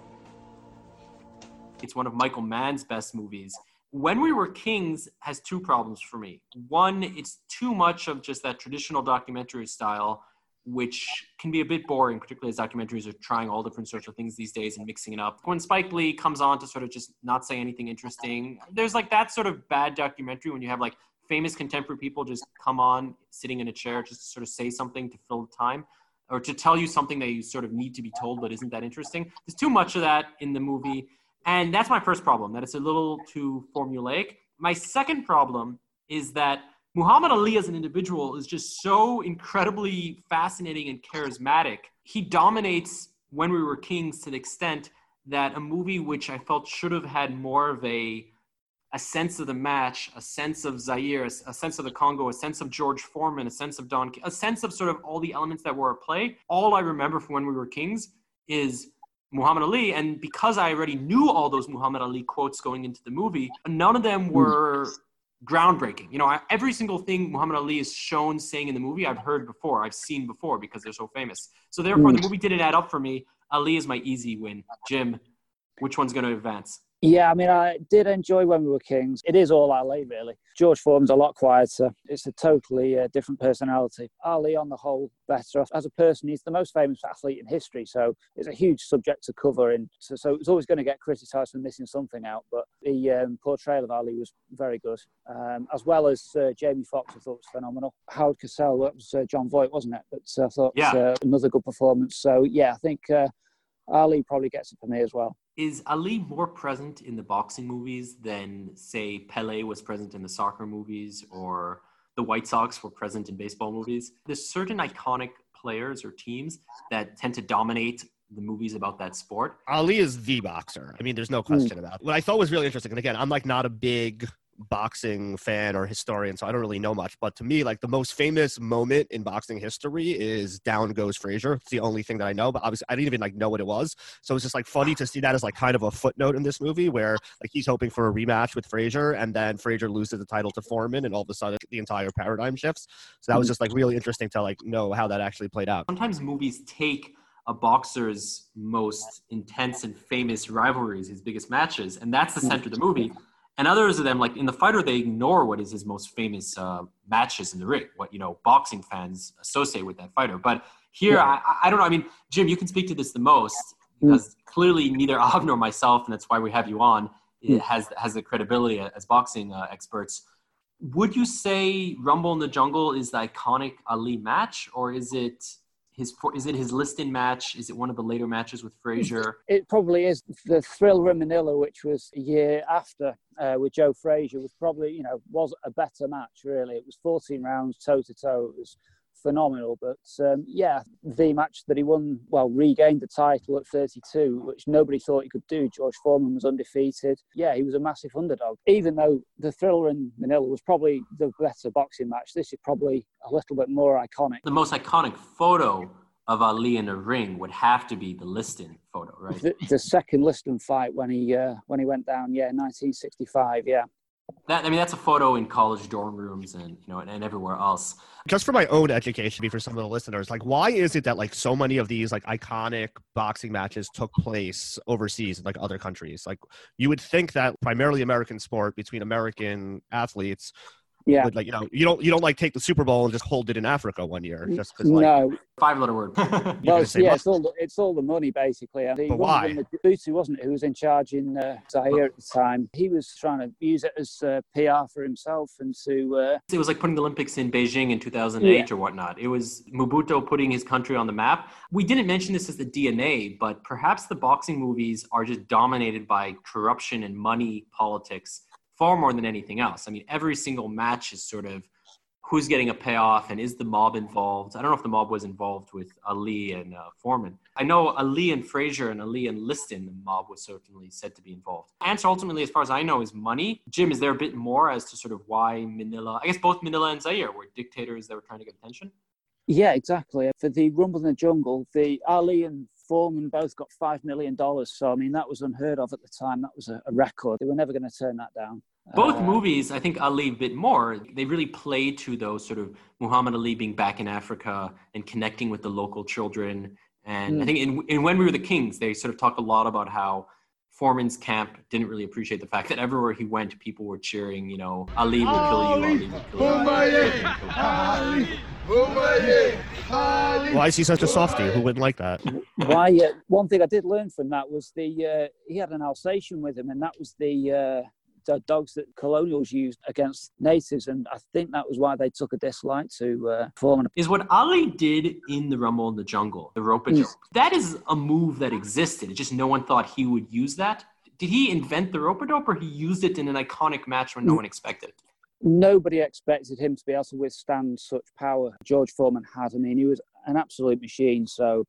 It's one of Michael Mann's best movies. When We Were Kings has two problems for me. One, it's too much of just that traditional documentary style, which can be a bit boring, particularly as documentaries are trying all different sorts of things these days and mixing it up. When Spike Lee comes on to sort of just not say anything interesting, there's like that sort of bad documentary when you have like famous contemporary people just come on sitting in a chair just to sort of say something to fill the time, or to tell you something that you sort of need to be told but isn't that interesting. There's too much of that in the movie, and that's my first problem, that it's a little too formulaic. My second problem is that Muhammad Ali as an individual is just so incredibly fascinating and charismatic. He dominates When We Were Kings to the extent that a movie which I felt should have had more of a a sense of the match, a sense of Zaire, a sense of the Congo, a sense of George Foreman, a sense of Don, a sense of sort of all the elements that were at play. All I remember from When We Were Kings is Muhammad Ali, and because I already knew all those Muhammad Ali quotes going into the movie, none of them were... Mm. groundbreaking. You know, every single thing Muhammad Ali is shown saying in the movie, I've heard before, I've seen before, because they're so famous. So therefore, the movie didn't add up for me. Ali is my easy win. Jim, which one's going to advance? Yeah, I mean, I did enjoy When We Were Kings. It is all Ali, really. George Foreman's a lot quieter. It's a totally uh, different personality. Ali, on the whole, better off. As a person, he's the most famous athlete in history, so it's a huge subject to cover. And so, so it's always going to get criticised for missing something out, but the um, portrayal of Ali was very good, um, as well as uh, Jamie Foxx, I thought was phenomenal. Howard Cosell, that was uh, John Voight, wasn't it? But I thought yeah. it was, uh, another good performance. So, yeah, I think uh, Ali probably gets it for me as well. Is Ali more present in the boxing movies than, say, Pele was present in the soccer movies, or the White Sox were present in baseball movies? There's certain iconic players or teams that tend to dominate the movies about that sport. Ali is the boxer. I mean, there's no question mm. about it. What I thought was really interesting, and again, I'm like not a big boxing fan or historian, so I don't really know much, but to me, like, the most famous moment in boxing history is Down Goes Frazier. It's the only thing that I know, but obviously I didn't even like know what it was, so it's just like funny to see that as like kind of a footnote in this movie, where like he's hoping for a rematch with Frazier, and then Frazier loses the title to Foreman, and all of a sudden the entire paradigm shifts. So that was just like really interesting to like know how that actually played out. Sometimes movies take a boxer's most intense and famous rivalries, his biggest matches, and that's the center of the movie. And others of them, like in The Fighter, they ignore what is his most famous uh, matches in the ring, what, you know, boxing fans associate with that fighter. But here, yeah. I, I don't know. I mean, Jim, you can speak to this the most, because mm. clearly neither Av nor myself, and that's why we have you on, mm. has has the credibility as boxing uh, experts. Would you say Rumble in the Jungle is the iconic Ali match, or is it his is it his Liston match? Is it one of the later matches with Frazier? It probably is. The Thrill in Manila, which was a year after, Uh, with Joe Frazier, was probably, you know, was a better match, really. It was fourteen rounds toe-to-toe. It was phenomenal. But, um, yeah, the match that he won, well, regained the title at thirty-two, which nobody thought he could do. George Foreman was undefeated. Yeah, he was a massive underdog. Even though the Thriller in Manila was probably the better boxing match, this is probably a little bit more iconic. The most iconic photo of Ali in a ring would have to be the Liston photo, right? The, the second Liston fight when he uh, when he went down, yeah, nineteen sixty-five, yeah. That, I mean, that's a photo in college dorm rooms and, you know, and, and everywhere else. Just for my own education, for some of the listeners, like, why is it that like so many of these like iconic boxing matches took place overseas in like other countries? Like, you would think that primarily American sport between American athletes. Yeah, like, you know, you don't you don't like take the Super Bowl and just hold it in Africa one year just because like no. five letter word. well, yeah, it's all it's all the money basically. The but why? Duty, wasn't it, who was in charge in uh, Zaire at the time? He was trying to use it as uh, P R for himself and to. Uh... It was like putting the Olympics in Beijing in two thousand eight yeah. or whatnot. It was Mobutu putting his country on the map. We didn't mention this as the D N A, but perhaps the boxing movies are just dominated by corruption and money politics, far more than anything else. I mean, every single match is sort of who's getting a payoff and is the mob involved? I don't know if the mob was involved with Ali and uh, Foreman. I know Ali and Frazier and Ali and Liston, the mob was certainly said to be involved. Answer ultimately, as far as I know, is money. Jim, is there a bit more as to sort of why Manila, I guess both Manila and Zaire were dictators that were trying to get attention? Yeah, exactly. For the Rumble in the Jungle, the Ali and Foreman both got five million dollars. So, I mean, that was unheard of at the time. That was a, a record. They were never going to turn that down. Both uh, movies, I think Ali a bit more, they really play to those sort of Muhammad Ali being back in Africa and connecting with the local children. And mm. I think in, in When We Were the Kings, they sort of talk a lot about how Foreman's camp didn't really appreciate the fact that everywhere he went, people were cheering, you know, Ali will kill you, Ali will kill you. Ali, Ali, Ali. Why is he such a softie? Who wouldn't like that? Why? Uh, one thing I did learn from that was the uh, he had an Alsatian with him, and that was the... Uh, the dogs that colonials used against natives, and I think that was why they took a dislike to uh, Foreman. Is what Ali did in the Rumble in the Jungle, the rope a dope. That is a move that existed. It's just no one thought he would use that. Did he invent the rope a dope, or he used it in an iconic match when no one expected it? Nobody expected him to be able to withstand such power. George Foreman had. I mean, he was an absolute machine, so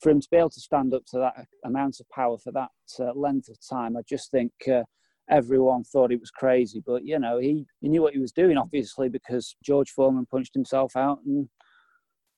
for him to be able to stand up to that amount of power for that uh, length of time, I just think... Uh, Everyone thought he was crazy, but, you know, he, he knew what he was doing, obviously, because George Foreman punched himself out, and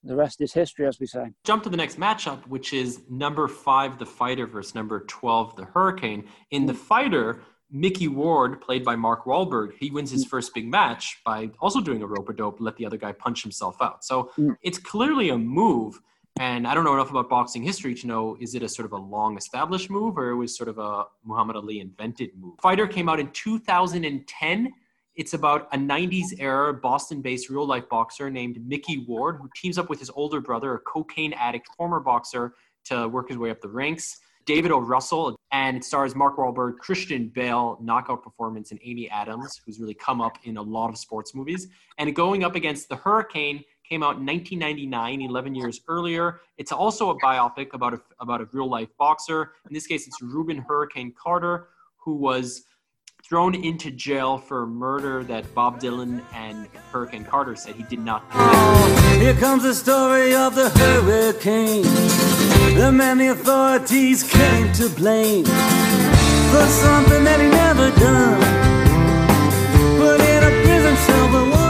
the rest is history, as we say. Jump to the next matchup, which is number five, The Fighter, versus number twelve, The Hurricane. In The Fighter, Mickey Ward, played by Mark Wahlberg, he wins his first big match by also doing a rope-a-dope, let the other guy punch himself out. So it's clearly a move. And I don't know enough about boxing history to know, is it a sort of a long established move, or it was sort of a Muhammad Ali invented move? Fighter came out in two thousand ten. It's about a nineties era Boston-based real-life boxer named Mickey Ward, who teams up with his older brother, a cocaine addict, former boxer, to work his way up the ranks. David O. Russell, and it stars Mark Wahlberg, Christian Bale, knockout performance, and Amy Adams, who's really come up in a lot of sports movies. And going up against The Hurricane came out in nineteen ninety-nine, eleven years earlier. It's also a biopic about a, about a real-life boxer. In this case, it's Reuben Hurricane Carter, who was thrown into jail for a murder that Bob Dylan and Hurricane Carter said he did not commit. Oh, here comes the story of the hurricane. The man the authorities came to blame for something that he never done. But in a prison cell, the one.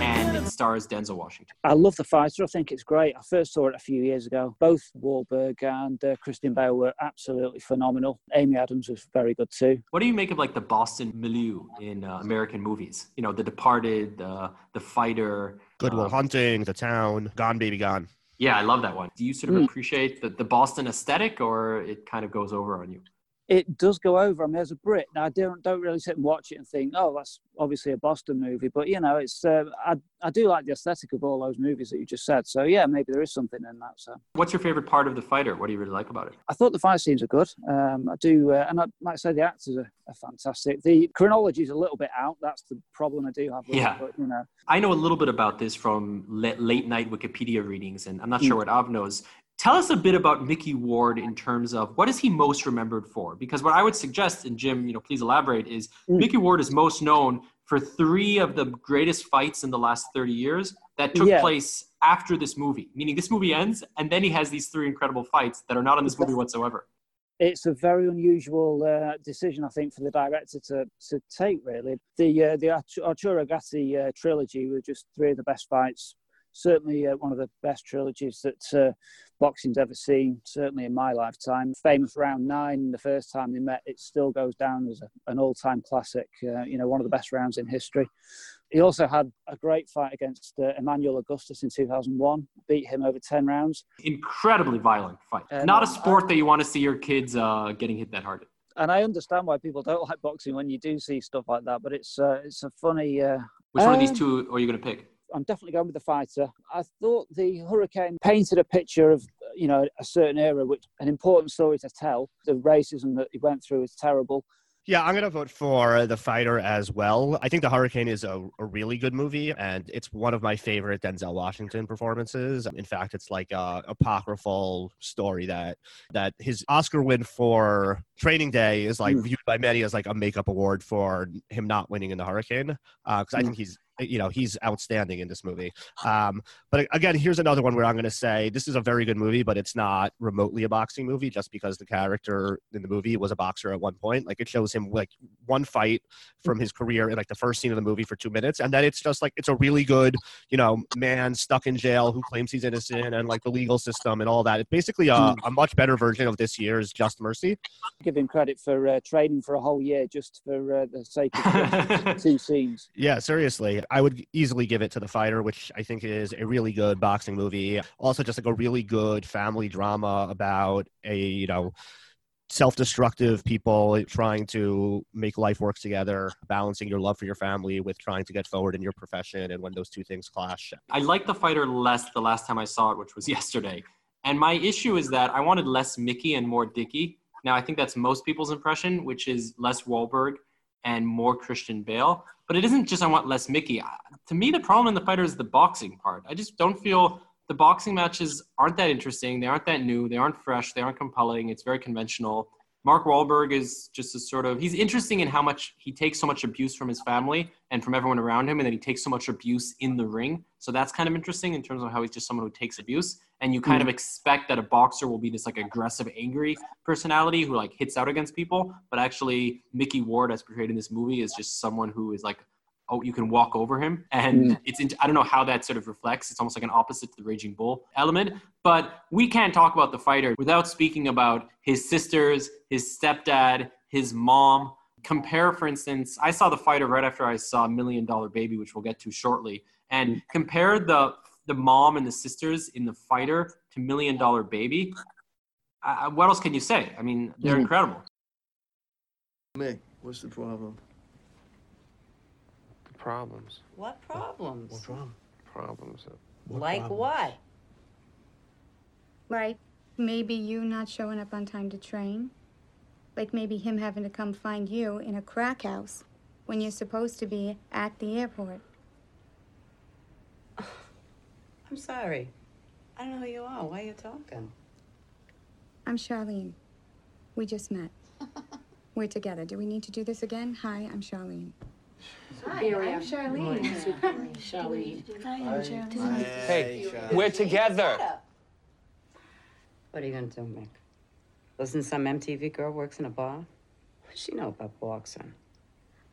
And it stars Denzel Washington. I love The Fighter. I think it's great. I first saw it a few years ago. Both Wahlberg and uh, Christian Bale were absolutely phenomenal. Amy Adams was very good too. What do you make of like the Boston milieu in uh, American movies? You know, The Departed, uh, The Fighter. Good Will uh, Hunting, The Town, Gone Baby Gone. Yeah, I love that one. Do you sort of appreciate the, the Boston aesthetic, or it kind of goes over on you? It does go over. I mean, as a Brit, now I don't don't really sit and watch it and think, oh, that's obviously a Boston movie. But, you know, it's uh, I I do like the aesthetic of all those movies that you just said. So, yeah, maybe there is something in that. So, what's your favorite part of The Fighter? What do you really like about it? I thought the fight scenes are good. Um, I do. Uh, and I might say the actors are, are fantastic. The chronology is a little bit out. That's the problem I do have with yeah. it. But, you know. I know a little bit about this from late, late night Wikipedia readings, and I'm not sure what Av knows. Tell us a bit about Mickey Ward in terms of what is he most remembered for? Because what I would suggest, and Jim, you know, please elaborate, is mm. Mickey Ward is most known for three of the greatest fights in the last thirty years that took yeah. place after this movie. Meaning this movie ends, and then he has these three incredible fights that are not in this movie whatsoever. It's a very unusual uh, decision, I think, for the director to, to take, really. The uh, the Arturo Gatti uh, trilogy were just three of the best fights. Certainly uh, one of the best trilogies that uh, boxing's ever seen, certainly in my lifetime. Famous round nine, the first time they met, it still goes down as a, an all-time classic, uh, you know, one of the best rounds in history. He also had a great fight against uh, Emmanuel Augustus in two thousand one, beat him over ten rounds. Incredibly violent fight. Um, Not a sport I, that you want to see your kids uh, getting hit that hard. And I understand why people don't like boxing when you do see stuff like that, but it's, uh, it's a funny... Uh, Which one um, of these two are you going to pick? I'm definitely going with The Fighter. I thought The Hurricane painted a picture of, you know, a certain era, which an important story to tell. The racism that he went through is terrible. Yeah, I'm going to vote for The Fighter as well. I think The Hurricane is a, a really good movie, and it's one of my favorite Denzel Washington performances. In fact, it's like a apocryphal story that that his Oscar win for Training Day is like mm. viewed by many as like a makeup award for him not winning in The Hurricane, because uh, mm. I think he's you know, he's outstanding in this movie. Um, but again, here's another one where I'm going to say this is a very good movie, but it's not remotely a boxing movie just because the character in the movie was a boxer at one point. Like it shows him like one fight from his career in like the first scene of the movie for two minutes. And then it's just like, it's a really good, you know, man stuck in jail who claims he's innocent and like the legal system and all that. It's basically a, a much better version of this year's Just Mercy. Give him credit for uh, training for a whole year just for uh, the sake of two scenes. Yeah, seriously. I would easily give it to The Fighter, which I think is a really good boxing movie. Also just like a really good family drama about a, you know, self-destructive people trying to make life work together, balancing your love for your family with trying to get forward in your profession and when those two things clash. I liked The Fighter less the last time I saw it, which was yesterday. And my issue is that I wanted less Mickey and more Dickie. Now, I think that's most people's impression, which is less Wahlberg and more Christian Bale. But it isn't just I want less Mickey. To me, the problem in The Fighter is the boxing part. I just don't feel the boxing matches aren't that interesting. They aren't that new. They aren't fresh. They aren't compelling. It's very conventional. Mark Wahlberg is just a sort of, he's interesting in how much he takes so much abuse from his family and from everyone around him. And then he takes so much abuse in the ring. So that's kind of interesting in terms of how he's just someone who takes abuse. And you kind mm. of expect that a boxer will be this like aggressive, angry personality who like hits out against people. But actually Mickey Ward as portrayed in this movie is just someone who is like, oh, you can walk over him. And mm. it's, in, I don't know how that sort of reflects. It's almost like an opposite to the Raging Bull element, but we can't talk about The Fighter without speaking about his sisters, his stepdad, his mom. Compare, for instance, I saw The Fighter right after I saw Million Dollar Baby, which we'll get to shortly, and mm. compare the the mom and the sisters in The Fighter to Million Dollar Baby, I, what else can you say? I mean, they're mm-hmm. incredible. Mick, what's the problem? The problems. What problems? What, what problem? Problems. What like problems? What? Like maybe you not showing up on time to train. Like maybe him having to come find you in a crack house when you're supposed to be at the airport. I'm sorry. I don't know who you are. Why are you talking? I'm Charlene. We just met. We're together. Do we need to do this again? Hi, I'm Charlene. Hi, I'm Charlene. Charlene. Hi, I'm Charlene. Hey, we're together. What are you going to do, Mick? Doesn't some M T V girl works in a bar? What does she know about boxing?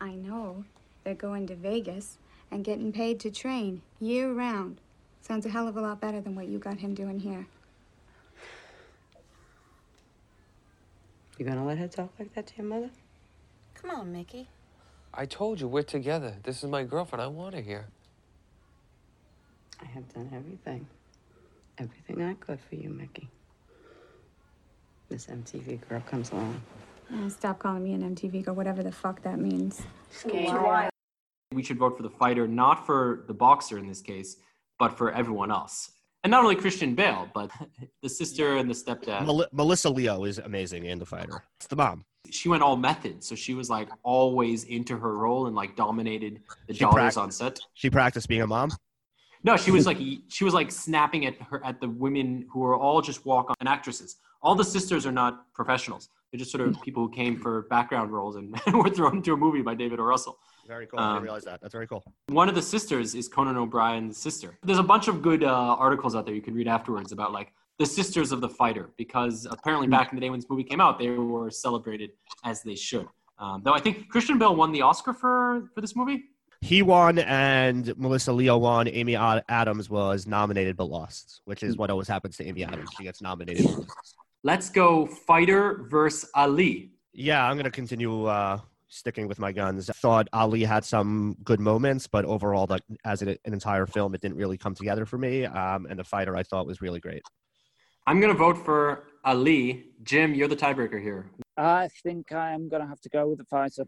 I know. They're going to Vegas and getting paid to train year-round. Sounds a hell of a lot better than what you got him doing here. You gonna let her talk like that to your mother? Come on, Mickey. I told you, we're together. This is my girlfriend. I want her here. I have done everything. Everything I could for you, Mickey. This M T V girl comes along. Uh, stop calling me an M T V girl, whatever the fuck that means. We should vote for The Fighter, not for The Boxer in this case, but for everyone else. And not only Christian Bale, but the sister and the stepdad. Mel- Melissa Leo is amazing in The Fighter. It's the mom. She went all methods. So she was like always into her role and like dominated the she daughters practiced. on set. She practiced being a mom? No, she was like she was like snapping at her at the women who are all just walk-on actresses. All the sisters are not professionals. They're just sort of people who came for background roles and were thrown into a movie by David O. Russell. Very cool. Um, I didn't realize that. That's very cool. One of the sisters is Conan O'Brien's sister. There's a bunch of good uh, articles out there you can read afterwards about like the sisters of The Fighter, because apparently back in the day when this movie came out, they were celebrated as they should. Um, though I think Christian Bale won the Oscar for, for this movie. He won and Melissa Leo won. Amy Adams was nominated but lost, which is what always happens to Amy Adams. She gets nominated. Let's go Fighter versus Ali. Yeah, I'm going to continue uh, sticking with my guns. I thought Ali had some good moments, but overall, like, as an entire film, it didn't really come together for me. Um, and The Fighter, I thought, was really great. I'm going to vote for Ali. Jim, you're the tiebreaker here. I think I'm going to have to go with The Fighter.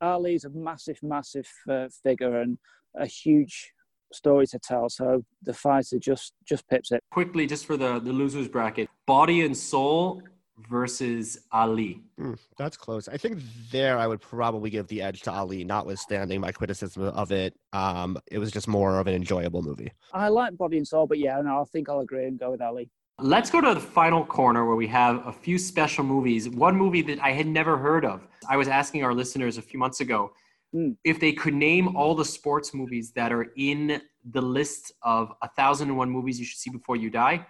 Ali's a massive, massive uh, figure and a huge story to tell, so The Fighter just just pips it. Quickly, just for the, the losers bracket, Body and Soul versus Ali. Mm, that's close. I think there I would probably give the edge to Ali, notwithstanding my criticism of it. Um, it was just more of an enjoyable movie. I like Body and Soul, but yeah, no, I think I'll agree and go with Ali. Let's go to the final corner where we have a few special movies. One movie that I had never heard of. I was asking our listeners a few months ago mm. if they could name all the sports movies that are in the list of one thousand one movies you should see before you die.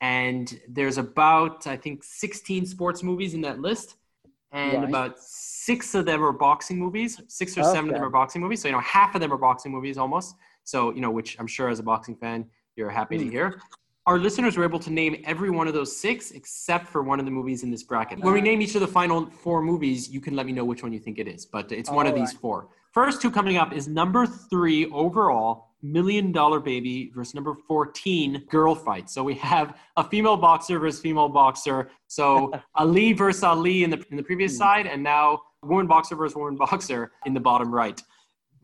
And there's about, I think, sixteen sports movies in that list. And right. about six of them are boxing movies. Six or okay. seven of them are boxing movies. So, you know, half of them are boxing movies almost. So, you know, which I'm sure as a boxing fan, you're happy mm. to hear. Our listeners were able to name every one of those six except for one of the movies in this bracket. When we name each of the final four movies, you can let me know which one you think it is, but it's All one of right. these four. First two coming up is number three overall, Million Dollar Baby versus number fourteen, Girl Fight. So we have a female boxer versus female boxer. So Ali versus Ali in the, in the previous mm. side, and now woman boxer versus woman boxer in the bottom right.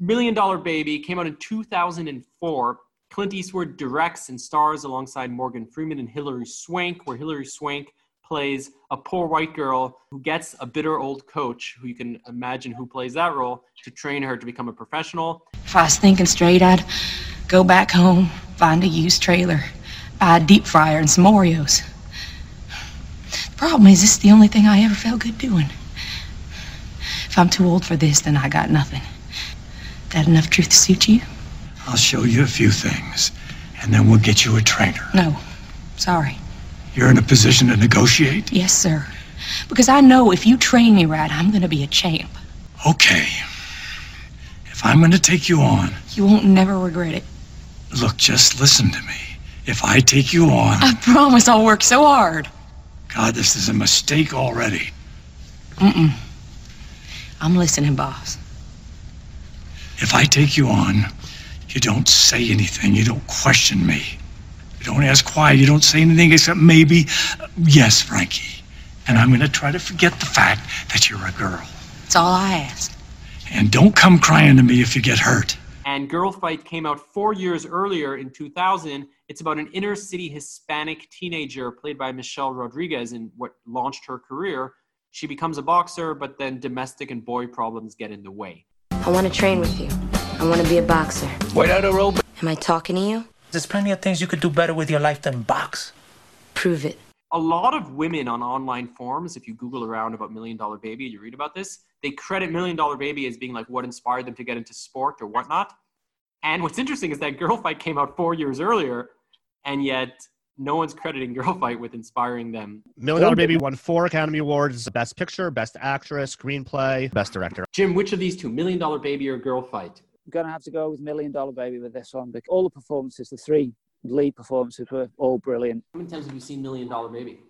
Million Dollar Baby came out in two thousand four. Clint Eastwood directs and stars alongside Morgan Freeman and Hilary Swank, where Hilary Swank plays a poor white girl who gets a bitter old coach, who you can imagine who plays that role, to train her to become a professional. If I was thinking straight, I'd go back home, find a used trailer, buy a deep fryer and some Oreos. The problem is, this is the only thing I ever felt good doing. If I'm too old for this, then I got nothing. That enough truth to suit you? I'll show you a few things, and then we'll get you a trainer. No, sorry. You're in a position to negotiate? Yes, sir. Because I know if you train me right, I'm going to be a champ. Okay. If I'm going to take you on... You won't never regret it. Look, just listen to me. If I take you on... I promise I'll work so hard. God, this is a mistake already. Mm-mm. I'm listening, boss. If I take you on... You don't say anything. You don't question me. You don't ask why. You don't say anything except maybe, uh, yes, Frankie. And I'm going to try to forget the fact that you're a girl. That's all I ask. And don't come crying to me if you get hurt. And Girl Fight came out four years earlier in two thousand. It's about an inner city Hispanic teenager played by Michelle Rodriguez in what launched her career. She becomes a boxer, but then domestic and boy problems get in the way. I want to train with you. I want to be a boxer. Wait out of rope. Am I talking to you? There's plenty of things you could do better with your life than box. Prove it. A lot of women on online forums, if you Google around about Million Dollar Baby, you read about this, they credit Million Dollar Baby as being like what inspired them to get into sport or whatnot. And what's interesting is that Girl Fight came out four years earlier, and yet no one's crediting Girl Fight with inspiring them. Million Dollar Baby won four Academy Awards, Best Picture, Best Actress, Screenplay, Best Director. Jim, which of these two, Million Dollar Baby or Girl Fight? I'm going to have to go with Million Dollar Baby with this one. All the performances, the three lead performances were all brilliant. How many times have you seen Million Dollar Baby?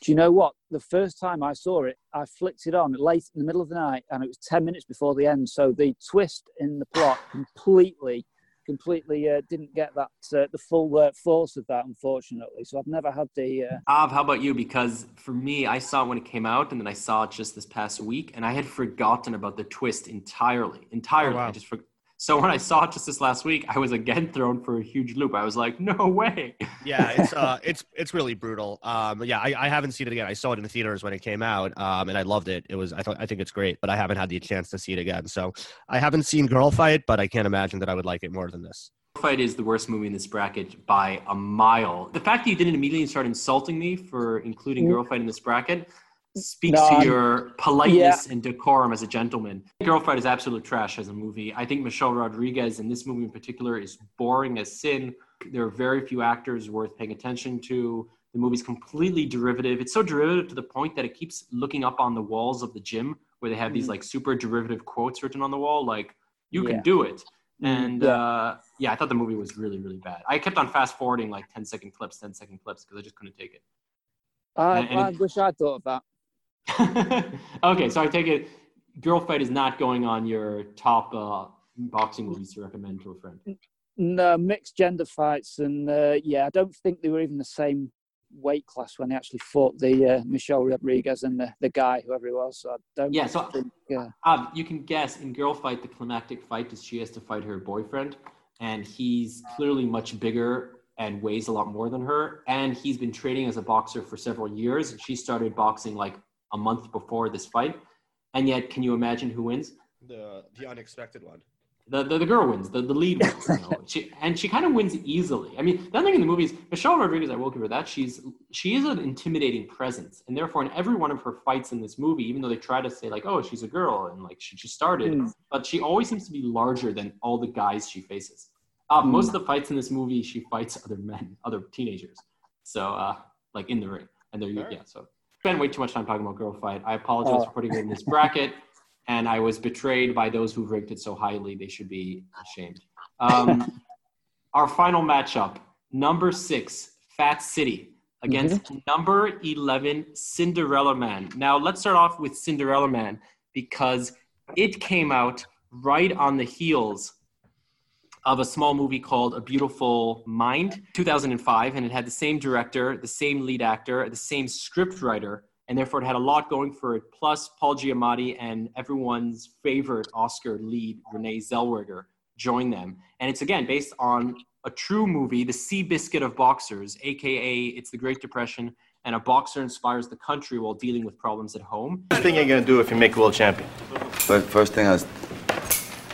Do you know what? The first time I saw it, I flicked it on late in the middle of the night, and it was ten minutes before the end. So the twist in the plot completely, completely uh, didn't get that uh, the full uh, force of that, unfortunately. So I've never had the... Uh... Av, how about you? Because for me, I saw it when it came out, and then I saw it just this past week, and I had forgotten about the twist entirely. Entirely. Oh, wow. I just forgot. So when I saw it just this last week, I was again thrown for a huge loop. I was like, no way. Yeah, it's uh, it's it's really brutal. Um, yeah, I, I haven't seen it again. I saw it in the theaters when it came out, um, and I loved it. It was I thought I think it's great, but I haven't had the chance to see it again. So I haven't seen Girl Fight, but I can't imagine that I would like it more than this. Girl Fight is the worst movie in this bracket by a mile. The fact that you didn't immediately start insulting me for including Girl Fight in this bracket speaks no, to your politeness yeah. and decorum as a gentleman. Girl Fight is absolute trash as a movie. I think Michelle Rodriguez in this movie in particular is boring as sin. There are very few actors worth paying attention to. The movie's completely derivative. It's so derivative to the point that it keeps looking up on the walls of the gym where they have mm-hmm. these like super derivative quotes written on the wall, like, you yeah. can do it. And yeah. Uh, yeah, I thought the movie was really, really bad. I kept on fast forwarding like ten second clips, ten second clips because I just couldn't take it. I, and, and I it, wish I thought of that. Okay, so I take it Girl Fight is not going on your top uh, boxing movies to recommend to a friend. No, mixed gender fights, and uh, yeah, I don't think they were even the same weight class when they actually fought the uh, Michelle Rodriguez and the, the guy, whoever he was. So I don't yeah, so think, uh, uh, you can guess in Girl Fight, the climactic fight is she has to fight her boyfriend, and he's clearly much bigger and weighs a lot more than her, and he's been training as a boxer for several years, and she started boxing like a month before this fight, and yet can you imagine who wins? The the unexpected one. The the, the girl wins. The, the lead wins. You know? she, and she kind of wins easily. I mean, the other thing in the movie is Michelle Rodriguez, I will give her that, she's she is an intimidating presence, and therefore in every one of her fights in this movie, even though they try to say like, oh, she's a girl, and like she just started, mm. but she always seems to be larger than all the guys she faces. Uh, mm. Most of the fights in this movie, she fights other men, other teenagers. So, uh, like in the ring. And they're, sure. yeah, so... spent way too much time talking about Girl Fight. I apologize oh. for putting it in this bracket, and I was betrayed by those who ranked it so highly. They should be ashamed. Um, our final matchup, number six, Fat City, against mm-hmm. number eleven, Cinderella Man. Now, let's start off with Cinderella Man, because it came out right on the heels of a small movie called A Beautiful Mind, two thousand five, and it had the same director, the same lead actor, the same script writer, and therefore it had a lot going for it, plus Paul Giamatti and everyone's favorite Oscar lead, Renee Zellweger, joined them. And it's, again, based on a true movie, the Seabiscuit of boxers, a k a. It's the Great Depression, and a boxer inspires the country while dealing with problems at home. First thing you're going to do if you make world champion? First, first thing is,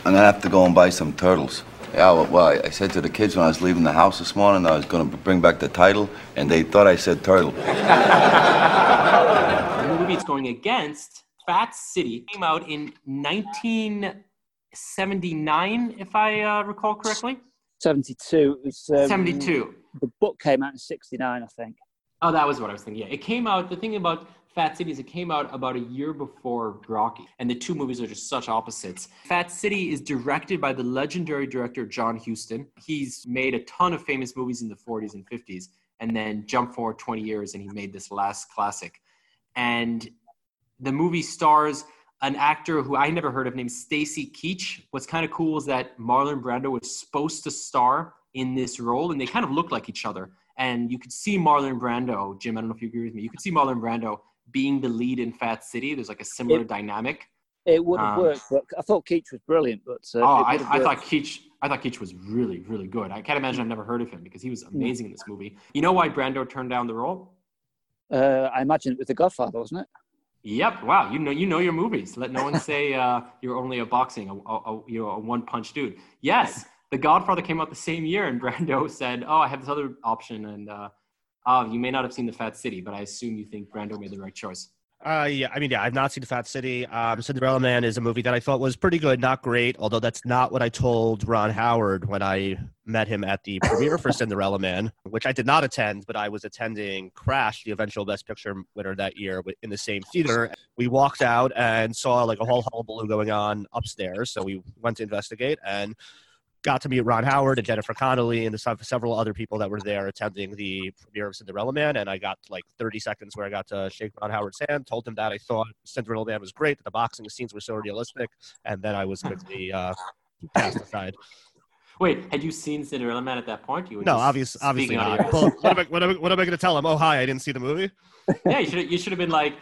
I'm going to have to go and buy some turtles. Yeah, well, I said to the kids when I was leaving the house this morning I was going to bring back the title, and they thought I said turtle. The movie it's going against, Fat City, came out in nineteen seventy-nine, if I uh, recall correctly. seventy-two. It was, um, seventy-two. The book came out in sixty-nine, I think. Oh, that was what I was thinking. Yeah, it came out, the thing about Fat City is it came out about a year before Rocky, and the two movies are just such opposites. Fat City is directed by the legendary director John Huston. He's made a ton of famous movies in the forties and fifties, and then jump forward twenty years, and he made this last classic. And the movie stars an actor who I never heard of named Stacy Keach. What's kind of cool is that Marlon Brando was supposed to star in this role, and they kind of looked like each other. And you could see Marlon Brando, Jim, I don't know if you agree with me, you could see Marlon Brando being the lead in Fat City. There's like a similar it, dynamic. It would have um, worked. But I thought Keach was brilliant, but uh, oh, I, I thought Keach, I thought Keach was really, really good. I can't imagine I've never heard of him because he was amazing in this movie. You know why Brando turned down the role? Uh, I imagine it was The Godfather, wasn't it? Yep. Wow. You know, you know your movies. Let no one say uh, you're only a boxing, a, a, a, you know, a one-punch dude. Yes. The Godfather came out the same year, and Brando said, oh, I have this other option, and uh, oh, you may not have seen The Fat City, but I assume you think Brando made the right choice. Uh, yeah, I mean, yeah, I've not seen The Fat City. Um, Cinderella Man is a movie that I thought was pretty good, not great, although that's not what I told Ron Howard when I met him at the premiere for Cinderella Man, which I did not attend, but I was attending Crash, the eventual Best Picture winner that year, in the same theater. We walked out and saw like a whole hullabaloo going on upstairs, so we went to investigate and got to meet Ron Howard and Jennifer Connelly and the, several other people that were there attending the premiere of Cinderella Man. And I got like thirty seconds where I got to shake Ron Howard's hand, told him that I thought Cinderella Man was great, that the boxing scenes were so realistic. And then I was quickly uh, cast aside. Wait, had you seen Cinderella Man at that point? You no, obvious, obviously not. Well, what am I, what am I, what am I going to tell him? Oh, hi, I didn't see the movie? Yeah, you should you should have been like,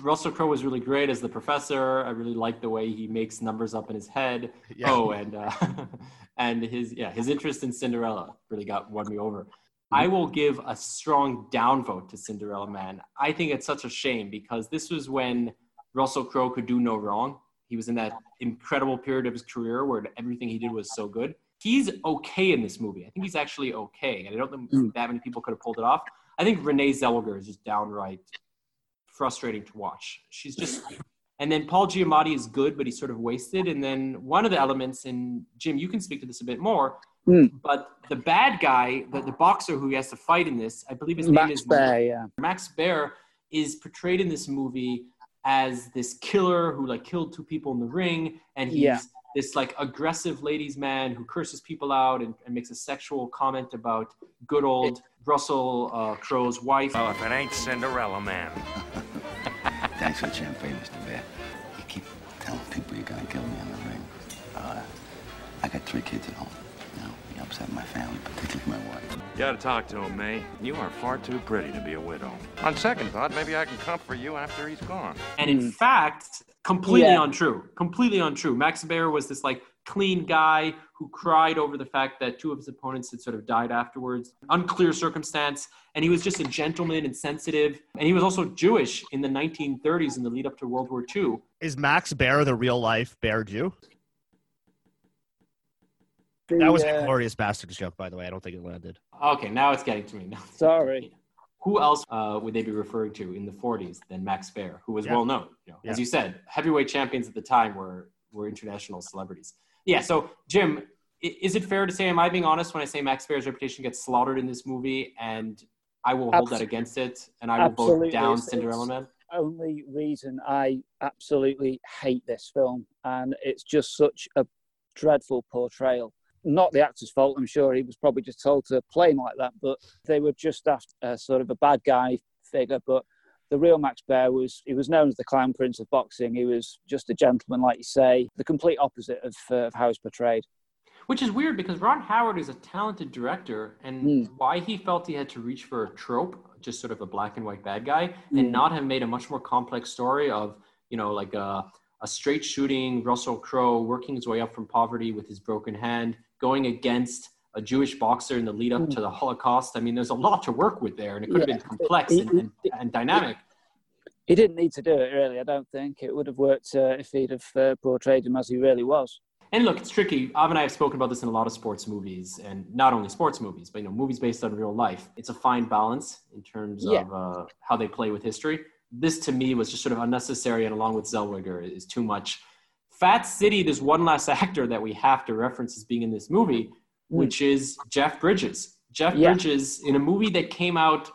Russell Crowe was really great as the professor. I really like the way he makes numbers up in his head. Yeah. Oh, and uh, and his yeah his interest in Cinderella really got won me over. I will give a strong downvote to Cinderella Man. I think it's such a shame because this was when Russell Crowe could do no wrong. He was in that incredible period of his career where everything he did was so good. He's okay in this movie. I think he's actually okay. And I don't think mm. that many people could have pulled it off. I think Renee Zellweger is just downright frustrating to watch. She's just, and then Paul Giamatti is good, but he's sort of wasted. And then one of the elements, and Jim, you can speak to this a bit more, mm. but the bad guy, the, the boxer who he has to fight in this, I believe his Max name is Bear, yeah. Max Baer is portrayed in this movie as this killer who like killed two people in the ring. And he's yeah. this like aggressive ladies man who curses people out and, and makes a sexual comment about good old it, Russell uh, Crowe's wife. Oh, if it ain't Cinderella Man. Thanks for the champagne, Mister Bear. You keep telling people you're gonna kill me in the ring. Uh, I got three kids at home. You know, you upset my family, particularly my wife. You gotta talk to him, May. You are far too pretty to be a widow. On second thought, maybe I can comfort you after he's gone. And in fact, completely yeah. untrue. Completely untrue. Max Baer was this like clean guy who cried over the fact that two of his opponents had sort of died afterwards. Unclear circumstance. And he was just a gentleman and sensitive. And he was also Jewish in the nineteen thirties in the lead up to World War Two. Is Max Baer the real life Bear Jew? The, that was uh, a glorious bastard's joke, by the way. I don't think it landed. Okay, now it's getting to me. Now Sorry. Who else uh, would they be referring to in the forties than Max Baer, who was yeah. well known? You know, yeah. As you said, heavyweight champions at the time were were international celebrities. Yeah, so Jim, is it fair to say, am I being honest when I say Max Baer's reputation gets slaughtered in this movie, and I will hold absolutely. that against it, and I will absolutely. vote down it's Cinderella Man? Only reason I absolutely hate this film, and it's just such a dreadful portrayal. Not the actor's fault, I'm sure he was probably just told to play him like that, but they were just after uh, sort of a bad guy figure, but the real Max Baer was, he was known as the Clown Prince of boxing. He was just a gentleman, like you say, the complete opposite of, uh, of how he's portrayed. Which is weird because Ron Howard is a talented director, and mm. why he felt he had to reach for a trope, just sort of a black and white bad guy, mm. and not have made a much more complex story of, you know, like a, a straight shooting Russell Crowe working his way up from poverty with his broken hand, going against a Jewish boxer in the lead up mm. to the Holocaust. I mean, there's a lot to work with there, and it could yeah. have been complex he, and, and, and dynamic. He didn't need to do it, really, I don't think. It would have worked uh, if he'd have uh, portrayed him as he really was. And look, it's tricky. Av and I have spoken about this in a lot of sports movies, and not only sports movies, but you know, movies based on real life. It's a fine balance in terms yeah. of uh, how they play with history. This, to me, was just sort of unnecessary, and along with Zellweger, is too much. Fat City, there's one last actor that we have to reference as being in this movie, which is Jeff Bridges. Jeff yeah. Bridges in a movie that came out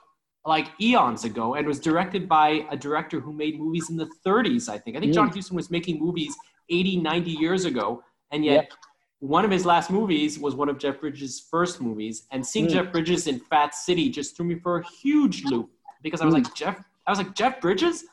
like eons ago and was directed by a director who made movies in the thirties, I think. I think mm. John Huston was making movies eighty, ninety years ago. And yet yep. one of his last movies was one of Jeff Bridges' first movies. And seeing mm. Jeff Bridges in Fat City just threw me for a huge loop because I was mm. like, Jeff, I was like, Jeff Bridges?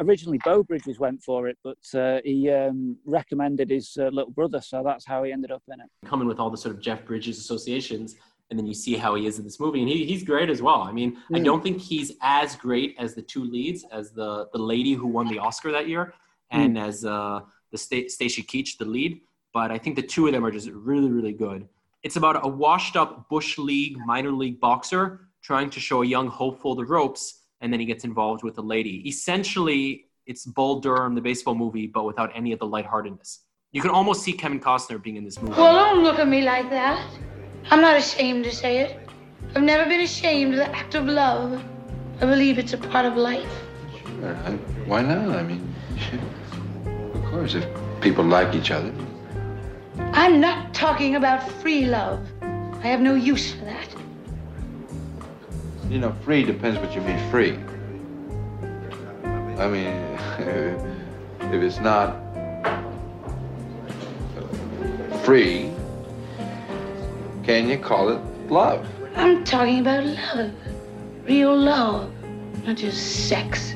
originally Bo Bridges went for it, but uh, he um, recommended his uh, little brother, so that's how he ended up in it. Coming with all the sort of Jeff Bridges associations, and then you see how he is in this movie, and he, he's great as well. I mean, mm. I don't think he's as great as the two leads, as the, the lady who won the Oscar that year, and mm. as uh, the St- Stacy Keach, the lead, but I think the two of them are just really, really good. It's about a washed-up Bush League, minor league boxer trying to show a young hopeful the ropes, and then he gets involved with a lady. Essentially, it's Bull Durham, the baseball movie, but without any of the lightheartedness. You can almost see Kevin Costner being in this movie. Well, don't look at me like that. I'm not ashamed to say it. I've never been ashamed of the act of love. I believe it's a part of life. Sure. I, why not? I mean, of course, if people like each other. I'm not talking about free love. I have no use for that. You know, free depends what you mean free. I mean, if it's not free, can you call it love? I'm talking about love. Real love, not just sex.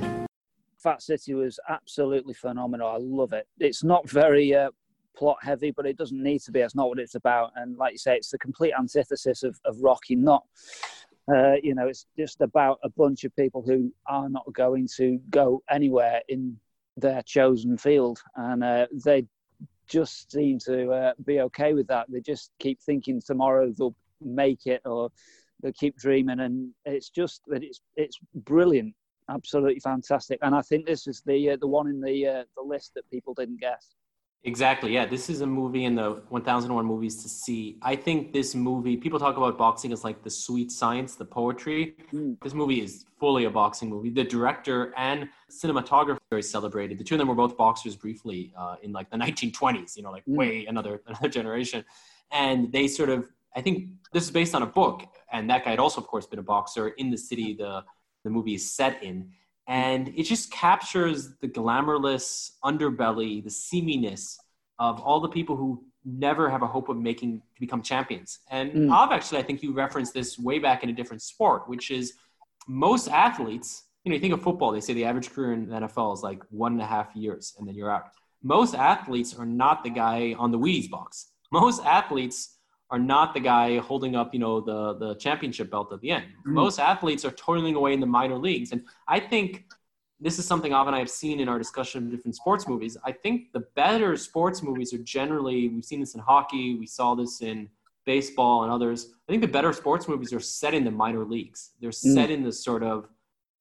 Fat City was absolutely phenomenal. I love it. It's not very uh, plot heavy, but it doesn't need to be. That's not what it's about. And like you say, it's the complete antithesis of, of Rocky, not... Uh, you know, it's just about a bunch of people who are not going to go anywhere in their chosen field. And uh, they just seem to uh, be okay with that. They just keep thinking tomorrow they'll make it, or they'll keep dreaming. And it's just that it's it's brilliant. Absolutely fantastic. And I think this is the uh, the one in the uh, the list that people didn't guess. Exactly. Yeah, this is a movie in the one thousand one movies to see. I think this movie, people talk about boxing as like the sweet science, the poetry. Mm. This movie is fully a boxing movie. The director and cinematographer is celebrated. The two of them were both boxers briefly uh, in like the nineteen twenties, you know, like mm. way another another generation. And they sort of, I think this is based on a book. And that guy had also, of course, been a boxer in the city the, the movie is set in. And it just captures the glamorless underbelly, the seaminess of all the people who never have a hope of making to become champions. And mm. I've actually, I think you referenced this way back in a different sport, which is most athletes, you know, you think of football, they say the average career in the N F L is like one and a half years and then you're out. Most athletes are not the guy on the Wheaties box. Most athletes are not the guy holding up, you know, the, the championship belt at the end. Mm. Most athletes are toiling away in the minor leagues. And I think this is something Av and I have seen in our discussion of different sports movies. I think the better sports movies are generally, we've seen this in hockey, we saw this in baseball and others. I think the better sports movies are set in the minor leagues. They're mm. set in the sort of,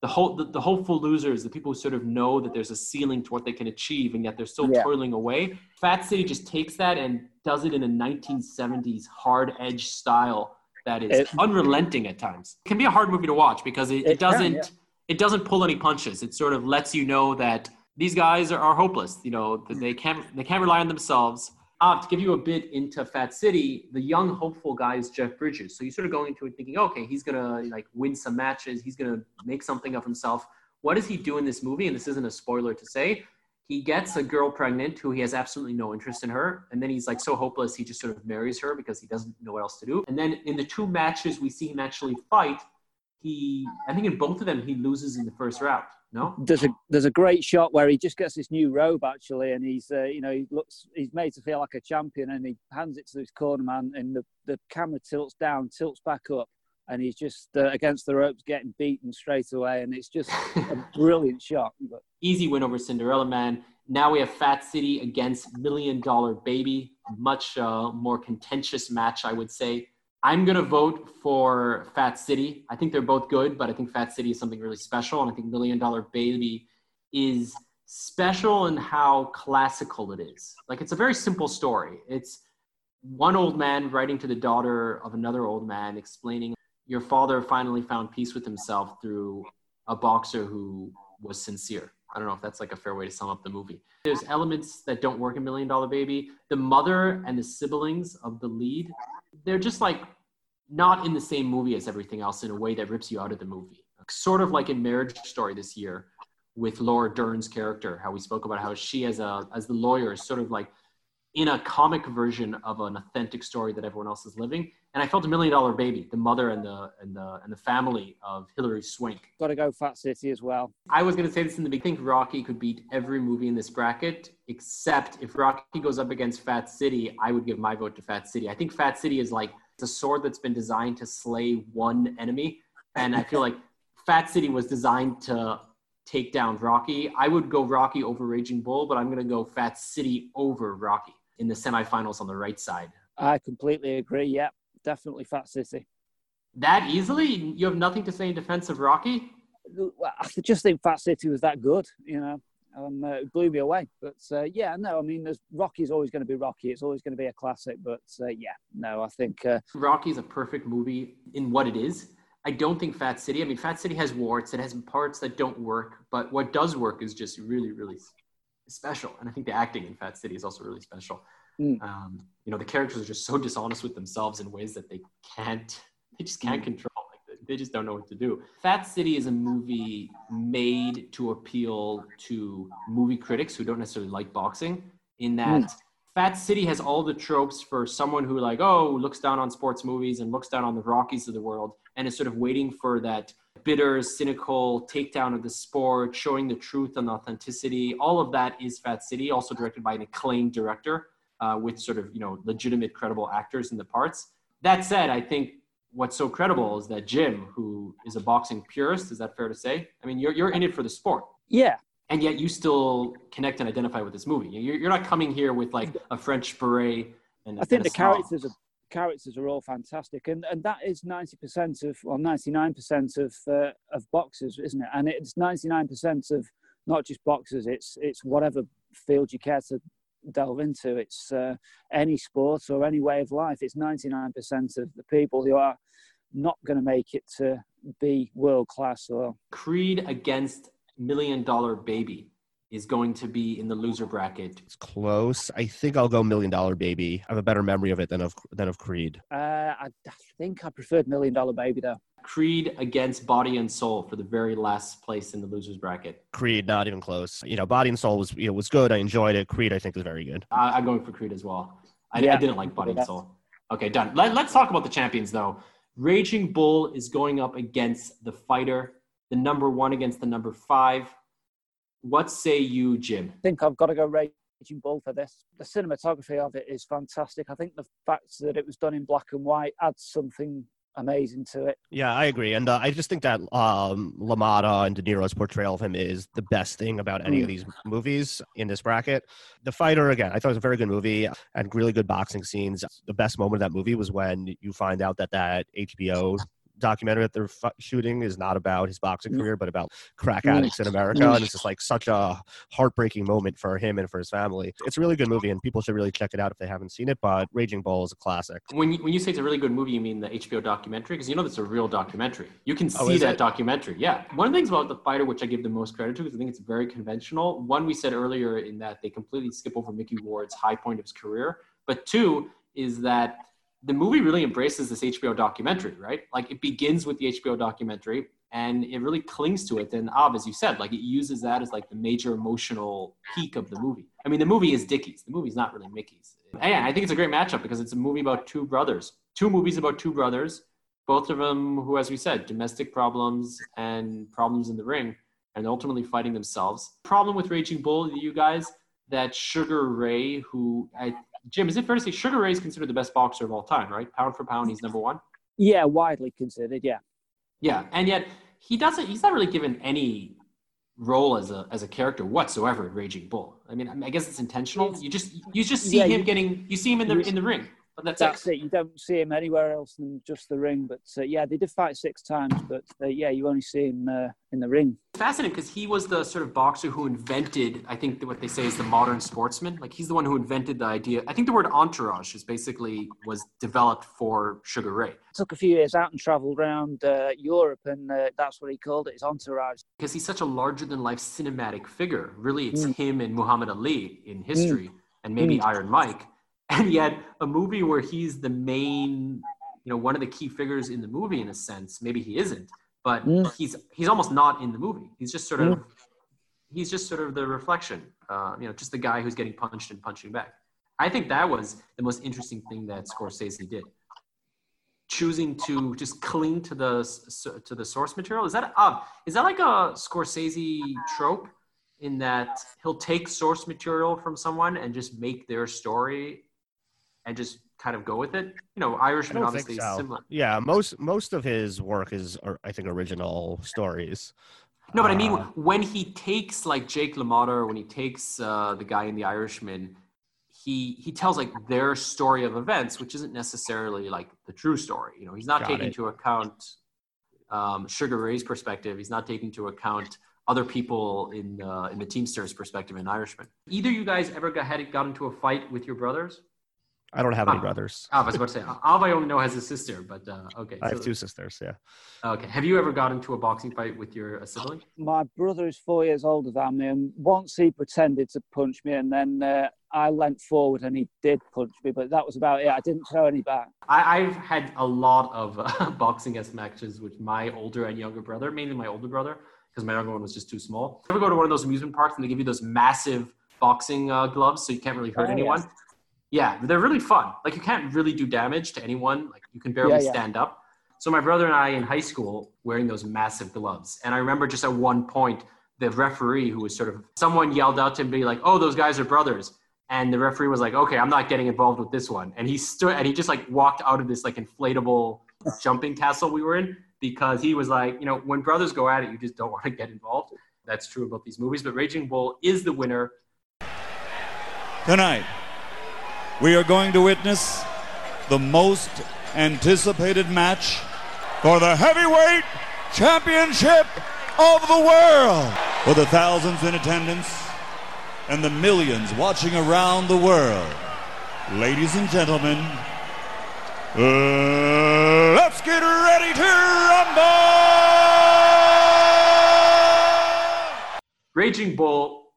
the, whole, the, the hopeful losers, the people who sort of know that there's a ceiling to what they can achieve, and yet they're still yeah. toiling away. Fat City just takes that and does it in a nineteen seventies hard edge style that is it, unrelenting at times. It can be a hard movie to watch because it, it, it doesn't can, yeah. it doesn't pull any punches. It sort of lets you know that these guys are, are hopeless. You know, that they can't they can't rely on themselves. Uh, to give you a bit into Fat City, the young hopeful guy is Jeff Bridges. So you sort of go into it thinking, okay, he's gonna like win some matches. He's gonna make something of himself. What does he do in this movie? And this isn't a spoiler to say. He gets a girl pregnant who he has absolutely no interest in her. And then he's like so hopeless, he just sort of marries her because he doesn't know what else to do. And then in the two matches we see him actually fight, he, I think in both of them, he loses in the first round. No? There's a there's a great shot where he just gets this new robe actually, and he's uh, you know he looks he's made to feel like a champion, and he hands it to his corner man, and the, the camera tilts down, tilts back up, and he's just uh, against the ropes, getting beaten straight away, and it's just a brilliant shot. But easy win over Cinderella Man. Now we have Fat City against Million Dollar Baby, a much uh, more contentious match, I would say. I'm going to vote for Fat City. I think they're both good, but I think Fat City is something really special. And I think Million Dollar Baby is special in how classical it is. Like, it's a very simple story. It's one old man writing to the daughter of another old man, explaining your father finally found peace with himself through a boxer who was sincere. I don't know if that's like a fair way to sum up the movie. There's elements that don't work in Million Dollar Baby. The mother and the siblings of the lead, they're just like not in the same movie as everything else in a way that rips you out of the movie. Sort of like in Marriage Story this year with Laura Dern's character, how we spoke about how she as a as the lawyer is sort of like in a comic version of an authentic story that everyone else is living. And I felt a Million Dollar Baby, the mother and the and the and the family of Hilary Swank. Gotta go Fat City as well. I was gonna say this in the beginning. I think Rocky could beat every movie in this bracket, except if Rocky goes up against Fat City, I would give my vote to Fat City. I think Fat City is like the sword that's been designed to slay one enemy. And I feel like Fat City was designed to take down Rocky. I would go Rocky over Raging Bull, but I'm gonna go Fat City over Rocky in the semifinals on the right side. I completely agree, yep. Definitely Fat City. That easily? You have nothing to say in defense of Rocky? I just think Fat City was that good, you know. Um, uh, it blew me away. But, uh, yeah, no, I mean, there's, Rocky's always going to be Rocky. It's always going to be a classic. But, uh, yeah, no, I think... Uh, Rocky's a perfect movie in what it is. I don't think Fat City... I mean, Fat City has warts. It has parts that don't work. But what does work is just really, really special. And I think the acting in Fat City is also really special. Mm. Um, you know, the characters are just so dishonest with themselves in ways that they can't, they just can't mm. control. Like, they just don't know what to do. Fat City is a movie made to appeal to movie critics who don't necessarily like boxing, in that mm. Fat City has all the tropes for someone who like, oh, looks down on sports movies and looks down on the Rockies of the world and is sort of waiting for that bitter, cynical takedown of the sport, showing the truth and authenticity. All of that is Fat City, also directed by an acclaimed director. Uh, with sort of, you know, legitimate, credible actors in the parts. That said, I think what's so credible is that Jim, who is a boxing purist, is that fair to say? I mean, you're you're in it for the sport. Yeah. And yet you still connect and identify with this movie. You're, you're not coming here with, like, a French beret. And I think and the characters are, characters are all fantastic. And and that is ninety percent of, well, ninety-nine percent of uh, of boxers, isn't it? And it's ninety-nine percent of not just boxers, it's it's whatever field you care to delve into. It's uh, any sport or any way of life. It's ninety-nine percent of the people who are not going to make it to be world class. Or Creed against Million Dollar Baby is going to be in the loser bracket. It's close. I think I'll go Million Dollar Baby. I have a better memory of it than of than of Creed. Uh, I, I think I preferred Million Dollar Baby though. Creed against Body and Soul for the very last place in the losers bracket. Creed, not even close. You know, Body and Soul was you know, was good. I enjoyed it. Creed, I think, is very good. I, I'm going for Creed as well. I, yeah, I didn't like Body and Soul. Okay, done. Let, let's talk about the champions though. Raging Bull is going up against The Fighter. The number one against the number five. What say you, Jim? I think I've got to go Raging Bull for this. The cinematography of it is fantastic. I think the fact that it was done in black and white adds something amazing to it. Yeah, I agree. And uh, I just think that um, LaMotta and De Niro's portrayal of him is the best thing about any of these movies in this bracket. The Fighter, again, I thought it was a very good movie and really good boxing scenes. The best moment of that movie was when you find out that that H B O documentary that they're f- shooting is not about his boxing career, but about crack addicts in America. And it's just like such a heartbreaking moment for him and for his family. It's a really good movie and people should really check it out if they haven't seen it, but Raging Bull is a classic. When you, when you say it's a really good movie, you mean the H B O documentary? Because you know that's a real documentary. You can see oh, that it? documentary. Yeah. One of the things about The Fighter, which I give the most credit to, because I think it's very conventional. One, we said earlier in that they completely skip over Mickey Ward's high point of his career. But two is that the movie really embraces this H B O documentary, right? Like it begins with the H B O documentary and it really clings to it. And Av, as you said, like it uses that as like the major emotional peak of the movie. I mean, the movie is Dickey's. The movie's not really Mickey's. And I think it's a great matchup because it's a movie about two brothers, two movies about two brothers, both of them who, as we said, domestic problems and problems in the ring and ultimately fighting themselves. Problem with Raging Bull, you guys, that Sugar Ray, who I Jim, is it fair to say Sugar Ray is considered the best boxer of all time, right? Pound for pound, he's number one? Yeah, widely considered, yeah. Yeah, and yet he doesn't, he's not really given any role as a as a character whatsoever in Raging Bull. I mean, I, mean, I guess it's intentional. You just you just see yeah, him you, getting, you see him in the in the ring. But that's, that's it. it. You don't see him anywhere else than just the ring. But uh, yeah, they did fight six times, but uh, yeah, you only see him uh, in the ring. Fascinating, because he was the sort of boxer who invented, I think what they say is the modern sportsman. Like he's the one who invented the idea. I think the word entourage is basically was developed for Sugar Ray. Took a few years out and traveled around uh, Europe, and uh, that's what he called it, his entourage. Because he's such a larger-than-life cinematic figure. Really, it's mm. him and Muhammad Ali in history, mm. and maybe mm. Iron Mike. And yet a movie where he's the main, you know, one of the key figures in the movie in a sense, maybe he isn't, but mm. he's, he's almost not in the movie. He's just sort of, mm. he's just sort of the reflection, uh, you know, just the guy who's getting punched and punching back. I think that was the most interesting thing that Scorsese did. choosing to just cling to the to the source material? Is that uh, is that like a Scorsese trope, in that he'll take source material from someone and just make their story and just kind of go with it? You know, Irishman obviously so. Similar. Yeah, most most of his work is, or, I think, original stories. No, but I mean, uh, when he takes like Jake LaMotta, or when he takes uh, the guy in The Irishman, he he tells like their story of events, which isn't necessarily like the true story. You know, he's not taking it. into account um, Sugar Ray's perspective. He's not taking into account other people in uh, in the Teamsters' perspective in Irishman. Either you guys ever got had got into a fight with your brothers? I don't have any ah, brothers. I was about to say, Alva I only know has a sister, but uh, okay. I so, have two sisters, yeah. Okay. Have you ever got into a boxing fight with your a sibling? My brother is four years older than me, and once he pretended to punch me, and then uh, I leant forward and he did punch me, but that was about it. I didn't throw any back. I, I've had a lot of uh, boxing-esque matches with my older and younger brother, mainly my older brother, because my younger one was just too small. Ever go to one of those amusement parks and they give you those massive boxing uh, gloves so you can't really hurt oh, anyone? Yes. Yeah, they're really fun. Like, you can't really do damage to anyone. Like, you can barely yeah, yeah. stand up. So my brother and I in high school wearing those massive gloves. And I remember just at one point, the referee who was sort of, someone yelled out to him, be like, oh, those guys are brothers. And the referee was like, okay, I'm not getting involved with this one. And he stood and he just like walked out of this like inflatable jumping castle we were in, because he was like, you know, when brothers go at it, you just don't want to get involved. That's true about these movies. But Raging Bull is the winner. Tonight, we are going to witness the most anticipated match for the heavyweight championship of the world. For the thousands in attendance and the millions watching around the world, ladies and gentlemen, uh, let's get ready to rumble! Raging Bull,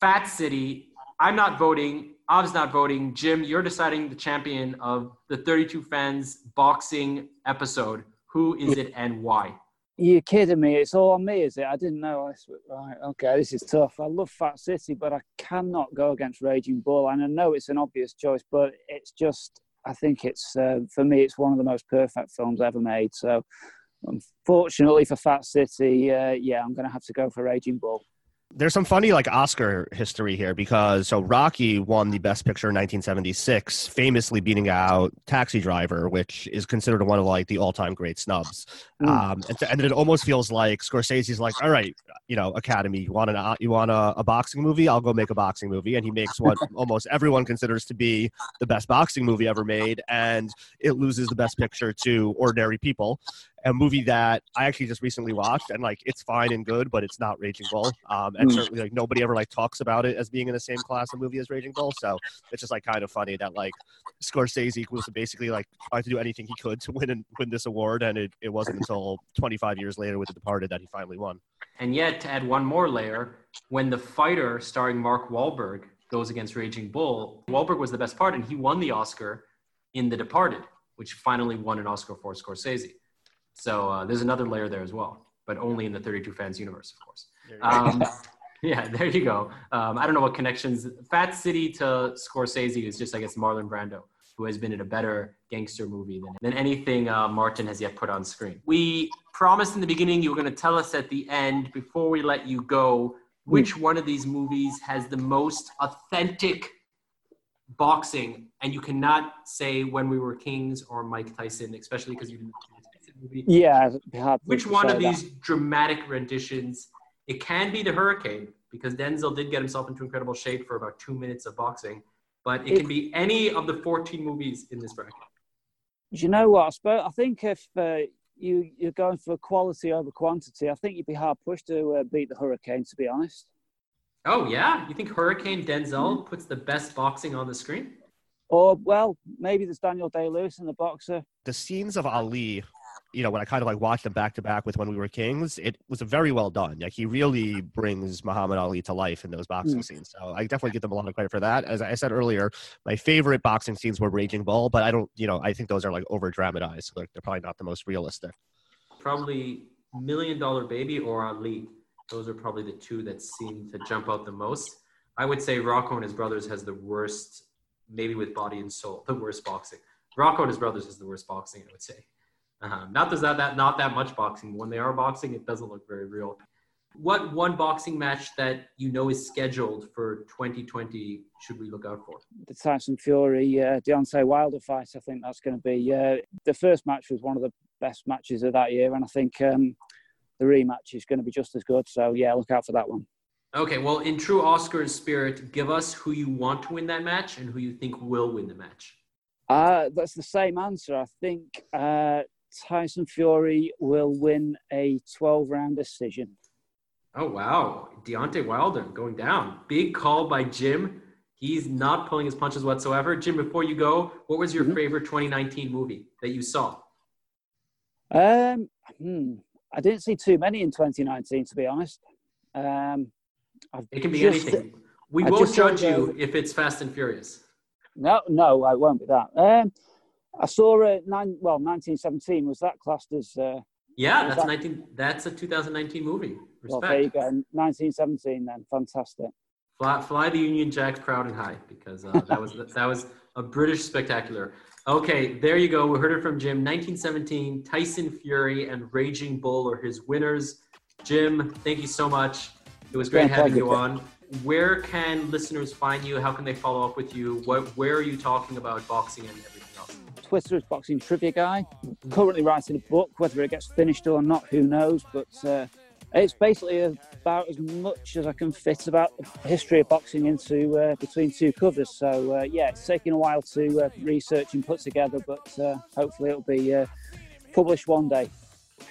Fat City, I'm not voting. Av's not voting. Jim, you're deciding the champion of the thirty-two Fans boxing episode. Who is it and why? You're kidding me. It's all on me, is it? I didn't know. Right, okay, this is tough. I love Fat City, but I cannot go against Raging Bull. And I know it's an obvious choice, but it's just, I think it's, uh, for me, it's one of the most perfect films ever made. So, unfortunately for Fat City, uh, yeah, I'm going to have to go for Raging Bull. There's some funny like Oscar history here, because so Rocky won the Best Picture in nineteen seventy-six, famously beating out Taxi Driver, which is considered one of like the all-time great snubs. Mm. Um, and, and it almost feels like Scorsese's like, all right, you know, Academy, you want an you want a, a boxing movie? I'll go make a boxing movie, and he makes what almost everyone considers to be the best boxing movie ever made, and it loses the Best Picture to Ordinary People. A movie that I actually just recently watched, and like it's fine and good, but it's not Raging Bull. Um, and mm. certainly like nobody ever like talks about it as being in the same class of movie as Raging Bull. So it's just like kind of funny that like Scorsese was basically like trying to do anything he could to win and win this award, and it, it wasn't until twenty-five years later with The Departed that he finally won. And yet, to add one more layer, when The Fighter starring Mark Wahlberg goes against Raging Bull, Wahlberg was the best part, and he won the Oscar in The Departed, which finally won an Oscar for Scorsese. So uh, there's another layer there as well, but only in the thirty-two Fans universe, of course. Um, yeah, there you go. Um, I don't know what connections. Fat City to Scorsese is just, I guess, Marlon Brando, who has been in a better gangster movie than, than anything uh, Martin has yet put on screen. We promised in the beginning you were going to tell us at the end, before we let you go, which one of these movies has the most authentic boxing, and you cannot say When We Were Kings or Mike Tyson, especially because you didn't movie. Yeah. Which one of these that. dramatic renditions? It can be the Hurricane, because Denzel did get himself into incredible shape for about two minutes of boxing, but it, it can be any of the fourteen movies in this bracket. You know what? I suppose I think if uh, you you're going for quality over quantity, I think you'd be hard pushed to uh, beat the Hurricane. To be honest. Oh yeah, you think Hurricane Denzel mm-hmm. puts the best boxing on the screen? Or well, maybe there's Daniel Day-Lewis in The Boxer. The scenes of Ali, you know, when I kind of like watched them back to back with When We Were Kings, it was very well done. Like, he really brings Muhammad Ali to life in those boxing mm. scenes. So I definitely give them a lot of credit for that. As I said earlier, my favorite boxing scenes were Raging Bull, but I don't, you know, I think those are like over dramatized. So they're, they're probably not the most realistic. Probably Million Dollar Baby or Ali. Those are probably the two that seem to jump out the most. I would say Rocco and His Brothers has the worst, maybe with Body and Soul, the worst boxing. Rocco and His Brothers has the worst boxing, I would say. Uh-huh. Not there's not that not that much boxing, but when they are boxing, it doesn't look very real. What one boxing match that you know is scheduled for twenty twenty should we look out for? The Tyson Fury, uh, Deontay Wilder fight. I think that's going to be uh, the first match was one of the best matches of that year, and I think um, the rematch is going to be just as good. So yeah, look out for that one. Okay, well, in true Oscars spirit, give us who you want to win that match and who you think will win the match. Uh, that's the same answer. I think uh, Tyson Fury will win a twelve-round decision. Oh, wow. Deontay Wilder going down. Big call by Jim. He's not pulling his punches whatsoever. Jim, before you go, what was your mm-hmm. favorite twenty nineteen movie that you saw? Um, hmm, I didn't see too many in twenty nineteen, to be honest. Um, I've it can be just, anything. We I won't judge you uh, if it's Fast and Furious. No, no, I won't be that. Um, I saw a nine. Well, nineteen seventeen was that classed as? Uh, yeah, that's that, nineteen. That's a two thousand nineteen movie. Respect. Well, there you go. nineteen seventeen, then fantastic. Fly, fly the Union Jack proud and high, because uh, that was that was a British spectacular. Okay, there you go. We heard it from Jim. nineteen seventeen, Tyson Fury and Raging Bull are his winners. Jim, thank you so much. It was great having you on. Where can listeners find you? How can they follow up with you? What, where are you talking about boxing and everything else? Twitter is Boxing Trivia Guy. Currently writing a book, whether it gets finished or not, who knows? But uh, it's basically about as much as I can fit about the history of boxing into uh, between two covers. So, uh, yeah, it's taking a while to uh, research and put together, but uh, hopefully it'll be uh, published one day.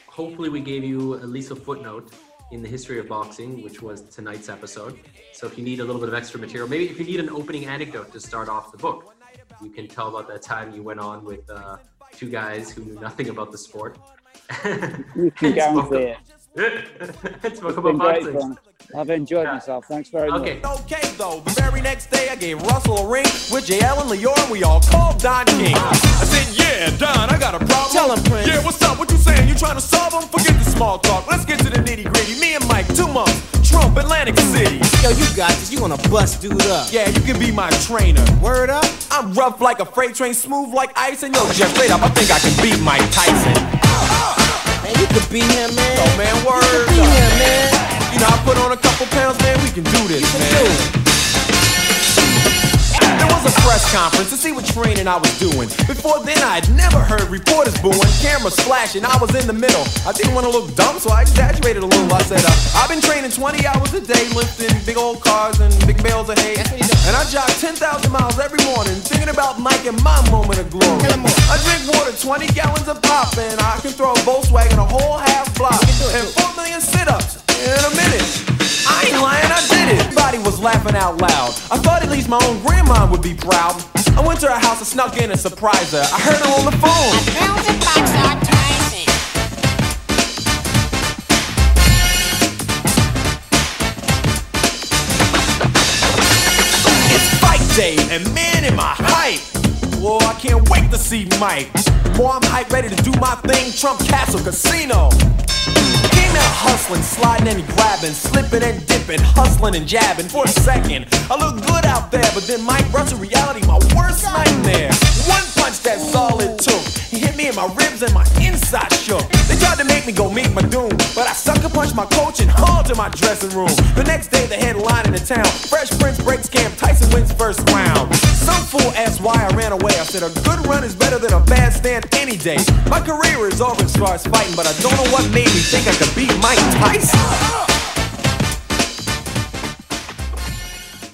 Hopefully we gave you at least a footnote in the history of boxing, which was tonight's episode. So if you need a little bit of extra material, maybe if you need an opening anecdote to start off the book, you can tell about that time you went on with uh, two guys who knew nothing about the sport. You can guarantee it. Spoke about boxing. I've enjoyed yeah. myself. Thanks very okay. much. Okay, though. The very next day, I gave Russell a ring with J L and Leora. We all called Don King. I said, yeah, Don, I got a problem. Tell him, Prince. Yeah, what's up? What you saying? You trying to solve them? Forget the small talk. Let's get to the nitty-gritty. Me and Mike, two months. Trump, Atlantic City. Yo, you got this. You want to bust dude up. Yeah, you can be my trainer. Word up. I'm rough like a freight train, smooth like ice. And yo, Jeff, straight up, I think I can beat Mike Tyson. Man, you could be him, man. Oh, man, word up. You could be him, man. You know, I put on a couple pounds, man, we can do this, can man. Do there was a press conference to see what training I was doing. Before then, I had never heard reporters booing, cameras flashing, I was in the middle. I didn't want to look dumb, so I exaggerated a little. I said, uh, I've been training twenty hours a day, lifting big old cars and big bales of hay. And I jog ten thousand miles every morning, thinking about Mike and my moment of glory. I drink water, twenty gallons of pop, and I can throw a Volkswagen a whole half block. And four million sit-ups. In a minute, I ain't lying, I did it. Everybody was laughing out loud. I thought at least my own grandma would be proud. I went to her house and snuck in and surprised her. I heard her on the phone. I drilled the boxer Tyson. It's fight day, and man, am I hype. Whoa, I can't wait to see Mike. Boy, I'm hype, ready to do my thing. Trump Castle Casino. Out hustling, sliding and grabbing, slipping and dipping, hustling and jabbing. For a second, I look good out there, but then Mike brought to reality my worst nightmare. One punch, that's all it took. He hit me in my ribs and my inside shook. They tried to make me go meet my doom, but I sucker punched my coach and hauled to my dressing room. The next day, the headline in the town: Fresh Prince breaks camp, Tyson wins first round. Some fool asked why I ran away. I said a good run is better than a bad stand any day. My career is over as far as fighting, but I don't know what made me think I could be Mike Tyson.